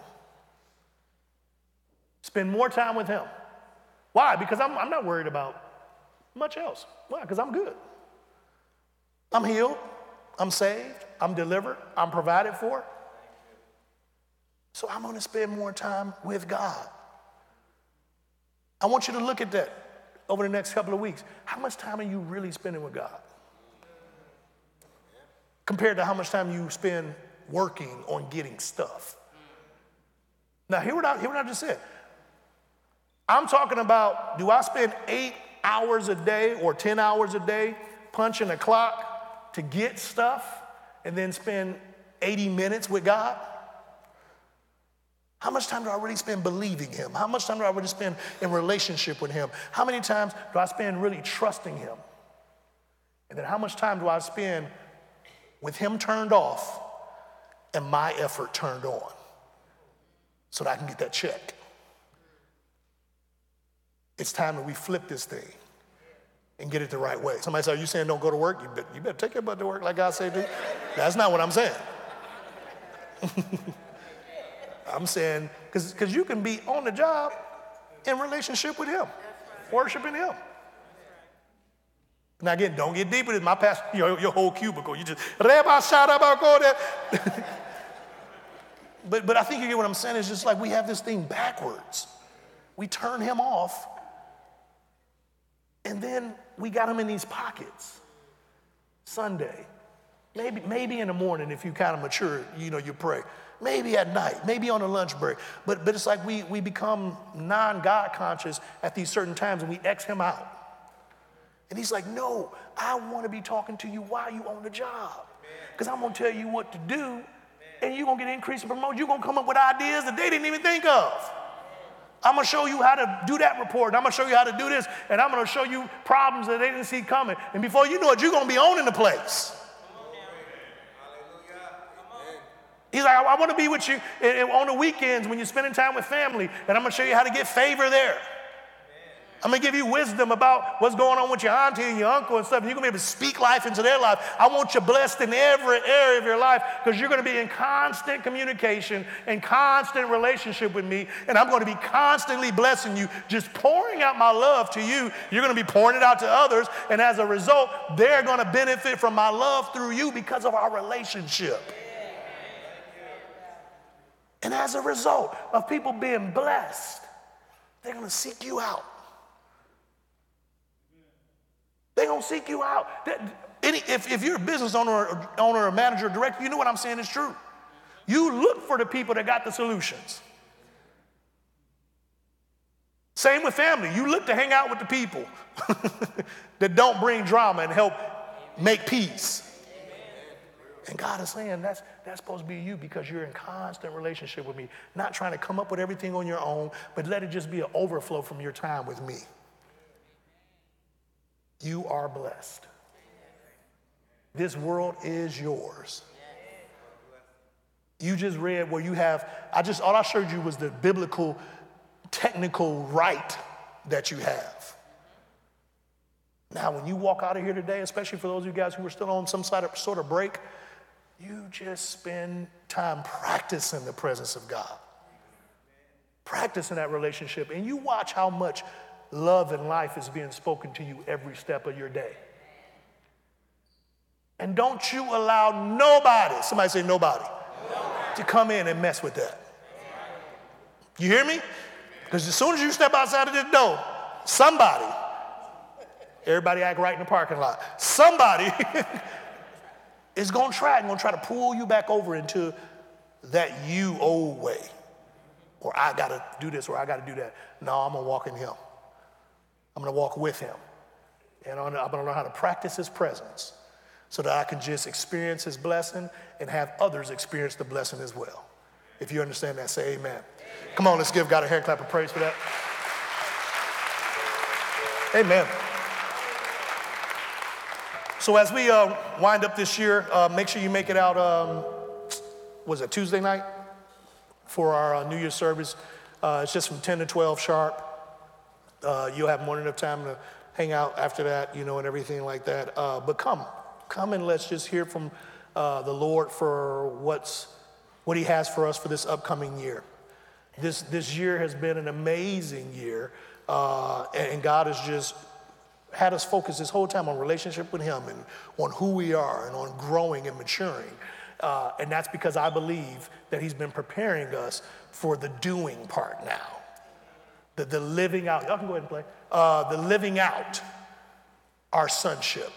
Spend more time with him. Why? Because I'm, I'm not worried about much else. Why? Because I'm good. I'm healed. I'm saved. I'm delivered. I'm provided for. So I'm going to spend more time with God. I want you to look at that over the next couple of weeks. How much time are you really spending with God? Compared to how much time you spend working on getting stuff. Now, hear what I, hear what I just said. I'm talking about, do I spend eight hours a day or ten hours a day punching a clock to get stuff and then spend eighty minutes with God? How much time do I really spend believing him? How much time do I really spend in relationship with him? How many times do I spend really trusting him? And then how much time do I spend with him turned off and my effort turned on so that I can get that check? It's time that we flip this thing and get it the right way. Somebody said, are you saying don't go to work? You better, you better take your butt to work like God said do. That's not what I'm saying. I'm saying, because you can be on the job in relationship with him, right, worshiping him. Now again, don't get deep with it. My pastor, your, your whole cubicle, you just, but, but I think you get what I'm saying. It's just like we have this thing backwards. We turn him off, and then we got him in these pockets. Sunday, maybe, maybe in the morning if you kind of mature, you know, you pray. Maybe at night, maybe on a lunch break. But, but it's like we, we become non-God conscious at these certain times, and we X him out. And he's like, no, I want to be talking to you while you on the job. Because I'm going to tell you what to do, Amen, and you're going to get increased and promoted. You're going to come up with ideas that they didn't even think of. Amen. I'm going to show you how to do that report. And I'm going to show you how to do this. And I'm going to show you problems that they didn't see coming. And before you know it, you're going to be owning the place. He's like, I, I want to be with you and, and on the weekends when you're spending time with family. And I'm going to show you how to get favor there. I'm going to give you wisdom about what's going on with your auntie and your uncle and stuff. And you're going to be able to speak life into their life. I want you blessed in every area of your life because you're going to be in constant communication and constant relationship with me. And I'm going to be constantly blessing you, just pouring out my love to you. You're going to be pouring it out to others. And as a result, they're going to benefit from my love through you because of our relationship. And as a result of people being blessed, they're going to seek you out. They're going to seek you out. That, any, if, if you're a business owner or, owner or manager or director, you know what I'm saying is true. You look for the people that got the solutions. Same with family. You look to hang out with the people that don't bring drama and help make peace. And God is saying that's, that's supposed to be you because you're in constant relationship with me, not trying to come up with everything on your own, but let it just be an overflow from your time with me. You are blessed. This world is yours. You just read where you have, I just, all I showed you was the biblical, technical right that you have. Now, when you walk out of here today, especially for those of you guys who are still on some sort of, sort of break, you just spend time practicing the presence of God, practicing that relationship, and you watch how much love and life is being spoken to you every step of your day. And don't you allow nobody, somebody say nobody, nobody, to come in and mess with that. You hear me? Because as soon as you step outside of this door, somebody, everybody act right in the parking lot, somebody is going to try and going to try to pull you back over into that you old way. Or I got to do this or I got to do that. No, I'm going to walk in him. I'm going to walk with him. And I'm going to learn how to practice his presence so that I can just experience his blessing and have others experience the blessing as well. If you understand that, say amen. Amen. Come on, let's give God a hand clap of praise for that. Amen. So as we uh, wind up this year, uh, make sure you make it out, um, was it Tuesday night? For our uh, New Year's service. Uh, it's just from ten to twelve sharp. Uh, you'll have more than enough time to hang out after that, you know, and everything like that. Uh, but come, come and let's just hear from uh, the Lord for what's what he has for us for this upcoming year. This this year has been an amazing year, uh, and God has just had us focus this whole time on relationship with him and on who we are and on growing and maturing. Uh, and that's because I believe that he's been preparing us for the doing part now. The, the living out, y'all can go ahead and play. Uh, the living out our sonship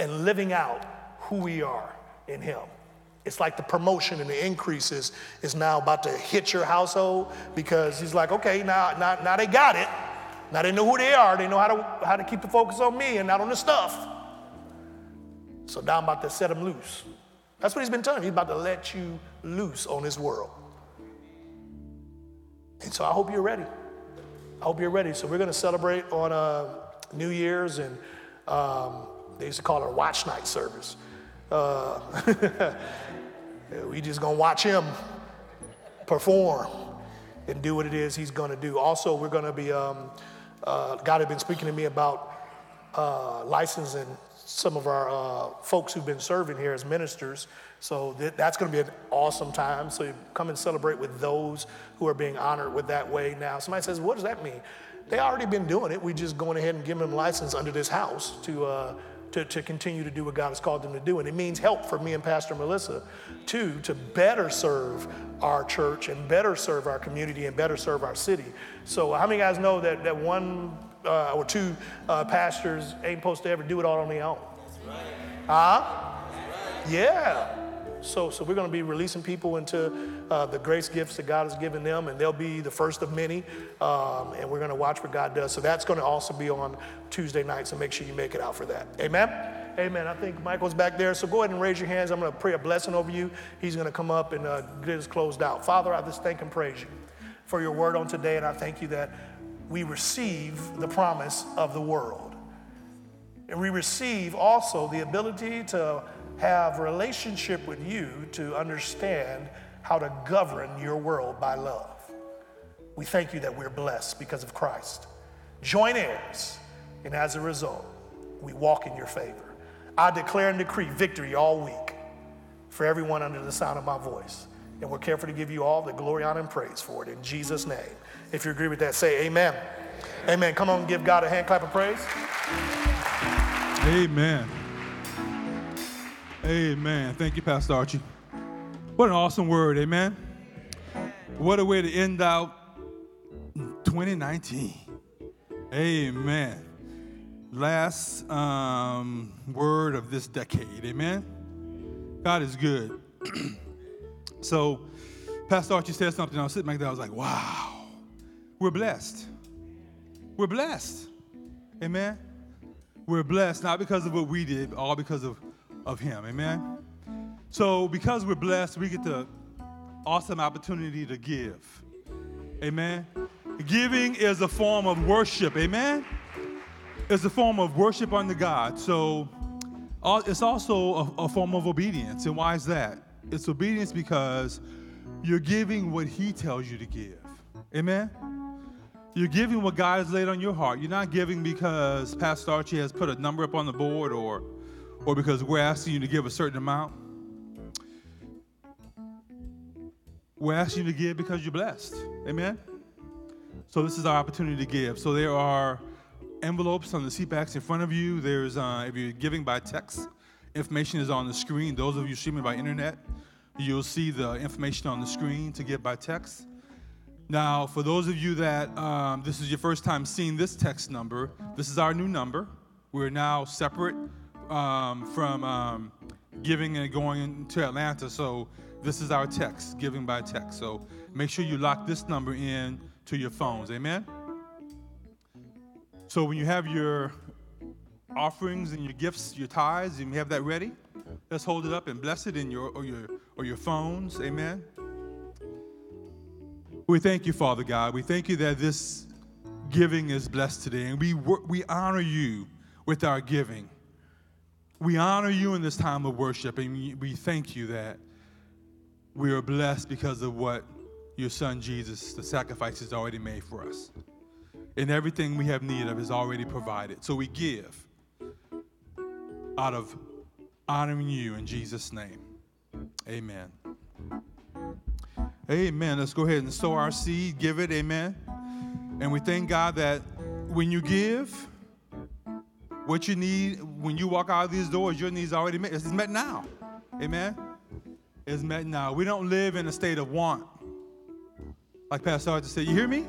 and living out who we are in him. It's like the promotion and the increases is now about to hit your household because he's like, okay, now, now, now they got it. Now they know who they are. They know how to, how to keep the focus on me and not on the stuff. So now I'm about to set them loose. That's what he's been telling me. He's about to let you loose on this world. And so I hope you're ready. I hope you're ready. So we're going to celebrate on uh, New Year's, and um, they used to call it a watch night service. Uh, we just going to watch him perform and do what it is he's going to do. Also, we're going to be, um, uh, God had been speaking to me about uh, licensing some of our uh, folks who've been serving here as ministers. So th- that's going to be an awesome time. So you come and celebrate with those who are being honored with that way now. Somebody says, what does that mean? They already been doing it. We just going ahead and giving them license under this house to, uh, to, to continue to do what God has called them to do. And it means help for me and Pastor Melissa too, to better serve our church and better serve our community and better serve our city. So how many guys know that that one Uh, or two uh, pastors ain't supposed to ever do it all on their own? Huh? Yeah. So so we're going to be releasing people into uh, the grace gifts that God has given them, and they'll be the first of many, um, and we're going to watch what God does. So that's going to also be on Tuesday night, so make sure you make it out for that. Amen? Amen. I think Michael's back there, so go ahead and raise your hands. I'm going to pray a blessing over you. He's going to come up and uh, get us closed out. Father, I just thank and praise you for your word on today, and I thank you that we receive the promise of the world. And we receive also the ability to have relationship with you to understand how to govern your world by love. We thank you that we're blessed because of Christ. Joint heirs, and as a result, we walk in your favor. I declare and decree victory all week for everyone under the sound of my voice. And we're careful to give you all the glory, honor, and praise for it in Jesus' name. If you agree with that, say amen. Amen. Amen. Come on and give God a hand clap of praise. Amen. Amen. Thank you, Pastor Archie. What an awesome word, amen. What a way to end out twenty nineteen. Amen. last um, word of this decade. Amen? God is good. So Pastor Archie said something. I was sitting back there. I was like, wow, we're blessed. We're blessed. Amen? We're blessed, not because of what we did, but all because of, of him. Amen? So because we're blessed, we get the awesome opportunity to give. Amen? Giving is a form of worship. Amen? It's a form of worship unto God. So uh, it's also a, a form of obedience. And why is that? It's obedience because you're giving what he tells you to give. Amen? You're giving what God has laid on your heart. You're not giving because Pastor Archie has put a number up on the board or, or because we're asking you to give a certain amount. We're asking you to give because you're blessed. Amen? So this is our opportunity to give. So there are envelopes on the seatbacks in front of you. There's, uh, if you're giving by text, information is on the screen. Those of you streaming by internet, you'll see the information on the screen to give by text. Now, for those of you that um, this is your first time seeing this text number, this is our new number. We're now separate um, from um, giving and going to Atlanta. So this is our text, giving by text. So make sure you lock this number in to your phones. Amen? So when you have your offerings and your gifts, your tithes, and you have that ready, let's hold it up and bless it in your or your or your phones. Amen? We thank you, Father God. We thank you that this giving is blessed today, and we we honor you with our giving. We honor you in this time of worship, and we thank you that we are blessed because of what your Son Jesus, the sacrifice, has already made for us. And everything we have need of is already provided. So we give out of honoring you in Jesus' name. Amen. Amen. Let's go ahead and sow our seed, give it, amen. And we thank God that when you give, what you need, when you walk out of these doors, your needs are already met. It's met now. Amen. It's met now. We don't live in a state of want. Like Pastor Arthur said, you hear me?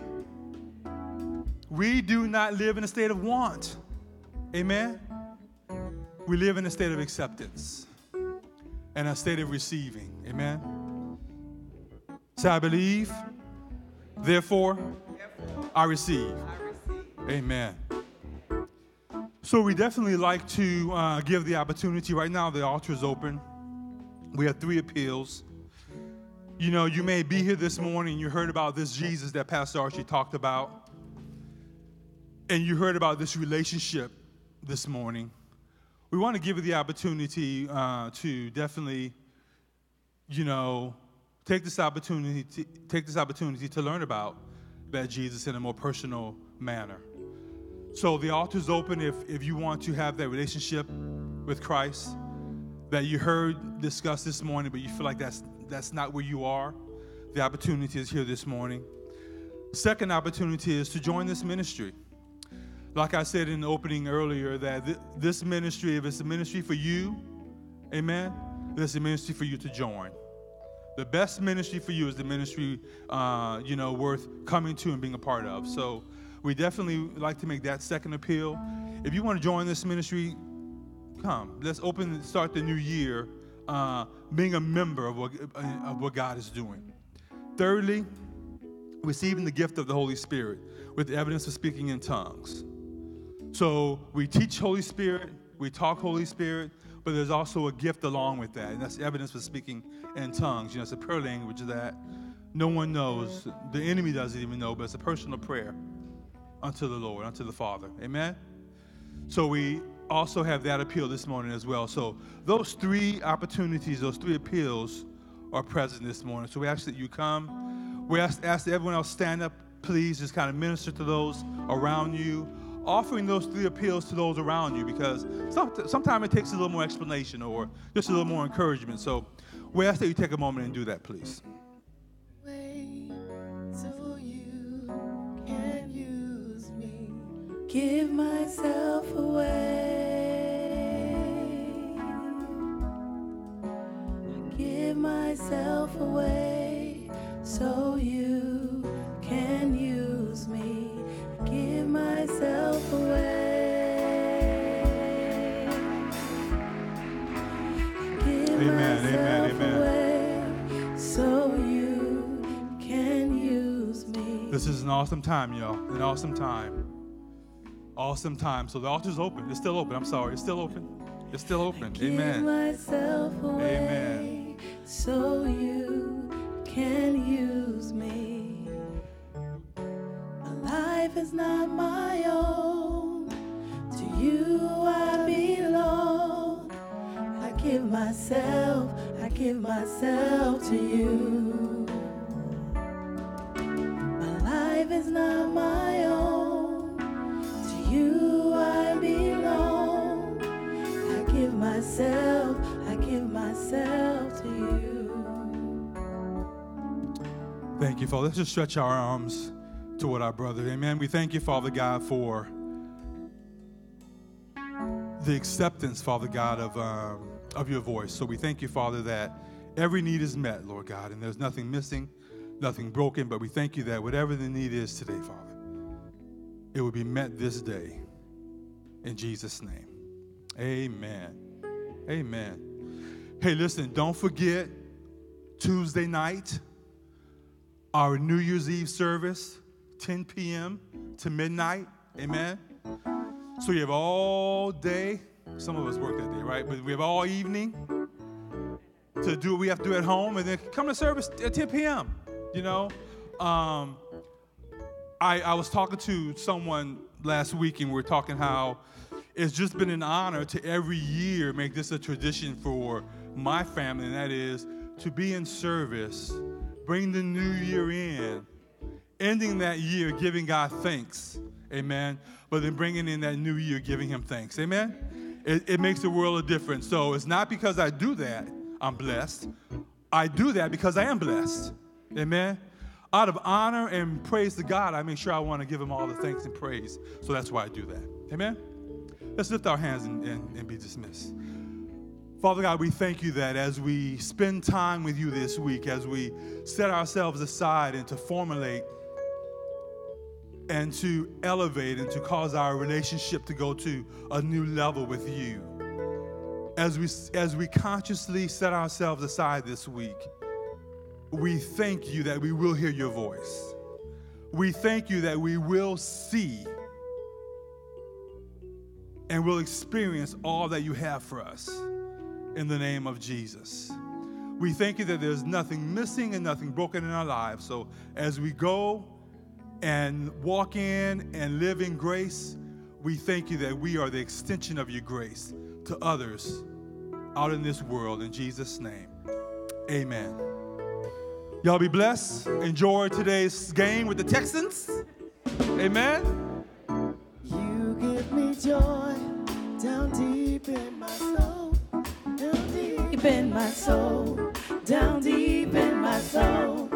We do not live in a state of want. Amen? We live in a state of acceptance and a state of receiving. Amen? So I believe, therefore, I receive. Amen. So we definitely like to uh, give the opportunity. Right now, the altar is open. We have three appeals. You know, you may be here this morning. You heard about this Jesus that Pastor Archie talked about. And you heard about this relationship this morning. We want to give you the opportunity uh, to definitely, you know, take this opportunity to, take this opportunity to learn about that Jesus in a more personal manner. So the altar's open if, if you want to have that relationship with Christ that you heard discussed this morning, but you feel like that's that's not where you are. The opportunity is here this morning. Second opportunity is to join this ministry. Like I said in the opening earlier, that th- this ministry, if it's a ministry for you, amen, this is a ministry for you to join. The best ministry for you is the ministry, uh, you know, worth coming to and being a part of. So we definitely like to make that second appeal. If you want to join this ministry, come. Let's open and start the new year uh, being a member of what, of what God is doing. Thirdly, receiving the gift of the Holy Spirit with evidence of speaking in tongues. So we teach Holy Spirit, we talk Holy Spirit, but there's also a gift along with that, and that's evidence for speaking in tongues. You know, it's a prayer language that no one knows. The enemy doesn't even know, but it's a personal prayer unto the Lord, unto the Father. Amen? So we also have that appeal this morning as well. So those three opportunities, those three appeals are present this morning. So we ask that you come. We ask, ask that everyone else stand up, please, just kind of minister to those around you. Offering those three appeals to those around you, because sometimes it takes a little more explanation or just a little more encouragement. So we ask that you take a moment and do that, please. Wait till you can use me. Give myself away. I give myself away so you can use me. Give myself away. Amen, amen, amen. So you can use me. This is an awesome time, y'all. An awesome time. Awesome time. So the altar's open. It's still open. I'm sorry. It's still open. It's still open. Amen. Amen. So you can use me. My life is not my own. To you I belong. I give myself, I give myself to you. My life is not my own. To you I belong. I give myself, I give myself to you. Thank you, Father. Let's just stretch our arms toward our brother. Amen. We thank you, Father God, for the acceptance, Father God, of um, of your voice. So we thank you, Father, that every need is met, Lord God, and there's nothing missing, nothing broken, but we thank you that whatever the need is today, Father, it will be met this day. In Jesus' name, amen. Amen. Hey, listen, don't forget Tuesday night, our New Year's Eve service, ten p.m. to midnight, amen? So we have all day, some of us work that day, right? But we have all evening to do what we have to do at home, and then come to service at ten p.m., you know? Um, I, I was talking to someone last week, and we were talking how it's just been an honor to every year make this a tradition for my family, and that is to be in service, bring the new year in, ending that year giving God thanks, amen, but then bringing in that new year giving him thanks, amen. It, it makes a world of difference. So it's not because I do that I'm blessed. I do that because I am blessed, amen. Out of honor and praise to God, I make sure I want to give him all the thanks and praise. So that's why I do that, amen. Let's lift our hands and, and, and be dismissed. Father God, we thank you that as we spend time with you this week, as we set ourselves aside and to formulate and to elevate and to cause our relationship to go to a new level with you, as we as we consciously set ourselves aside this week, we thank you that we will hear your voice. We thank you that we will see and will experience all that you have for us. In the name of Jesus, we thank you that there's nothing missing and nothing broken in our lives. So as we go and walk in and live in grace, we thank you that we are the extension of your grace to others out in this world. In Jesus' name, amen. Y'all be blessed. Enjoy today's game with the Texans. Amen. You give me joy down deep in my soul. In my soul, down deep in my soul,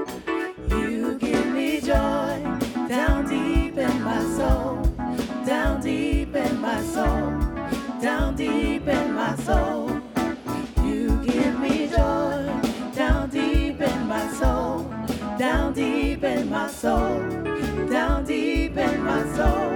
you give me joy, down deep in my soul, down deep in my soul, down deep in my soul, you give me joy, down deep in my soul, down deep in my soul, down deep in my soul.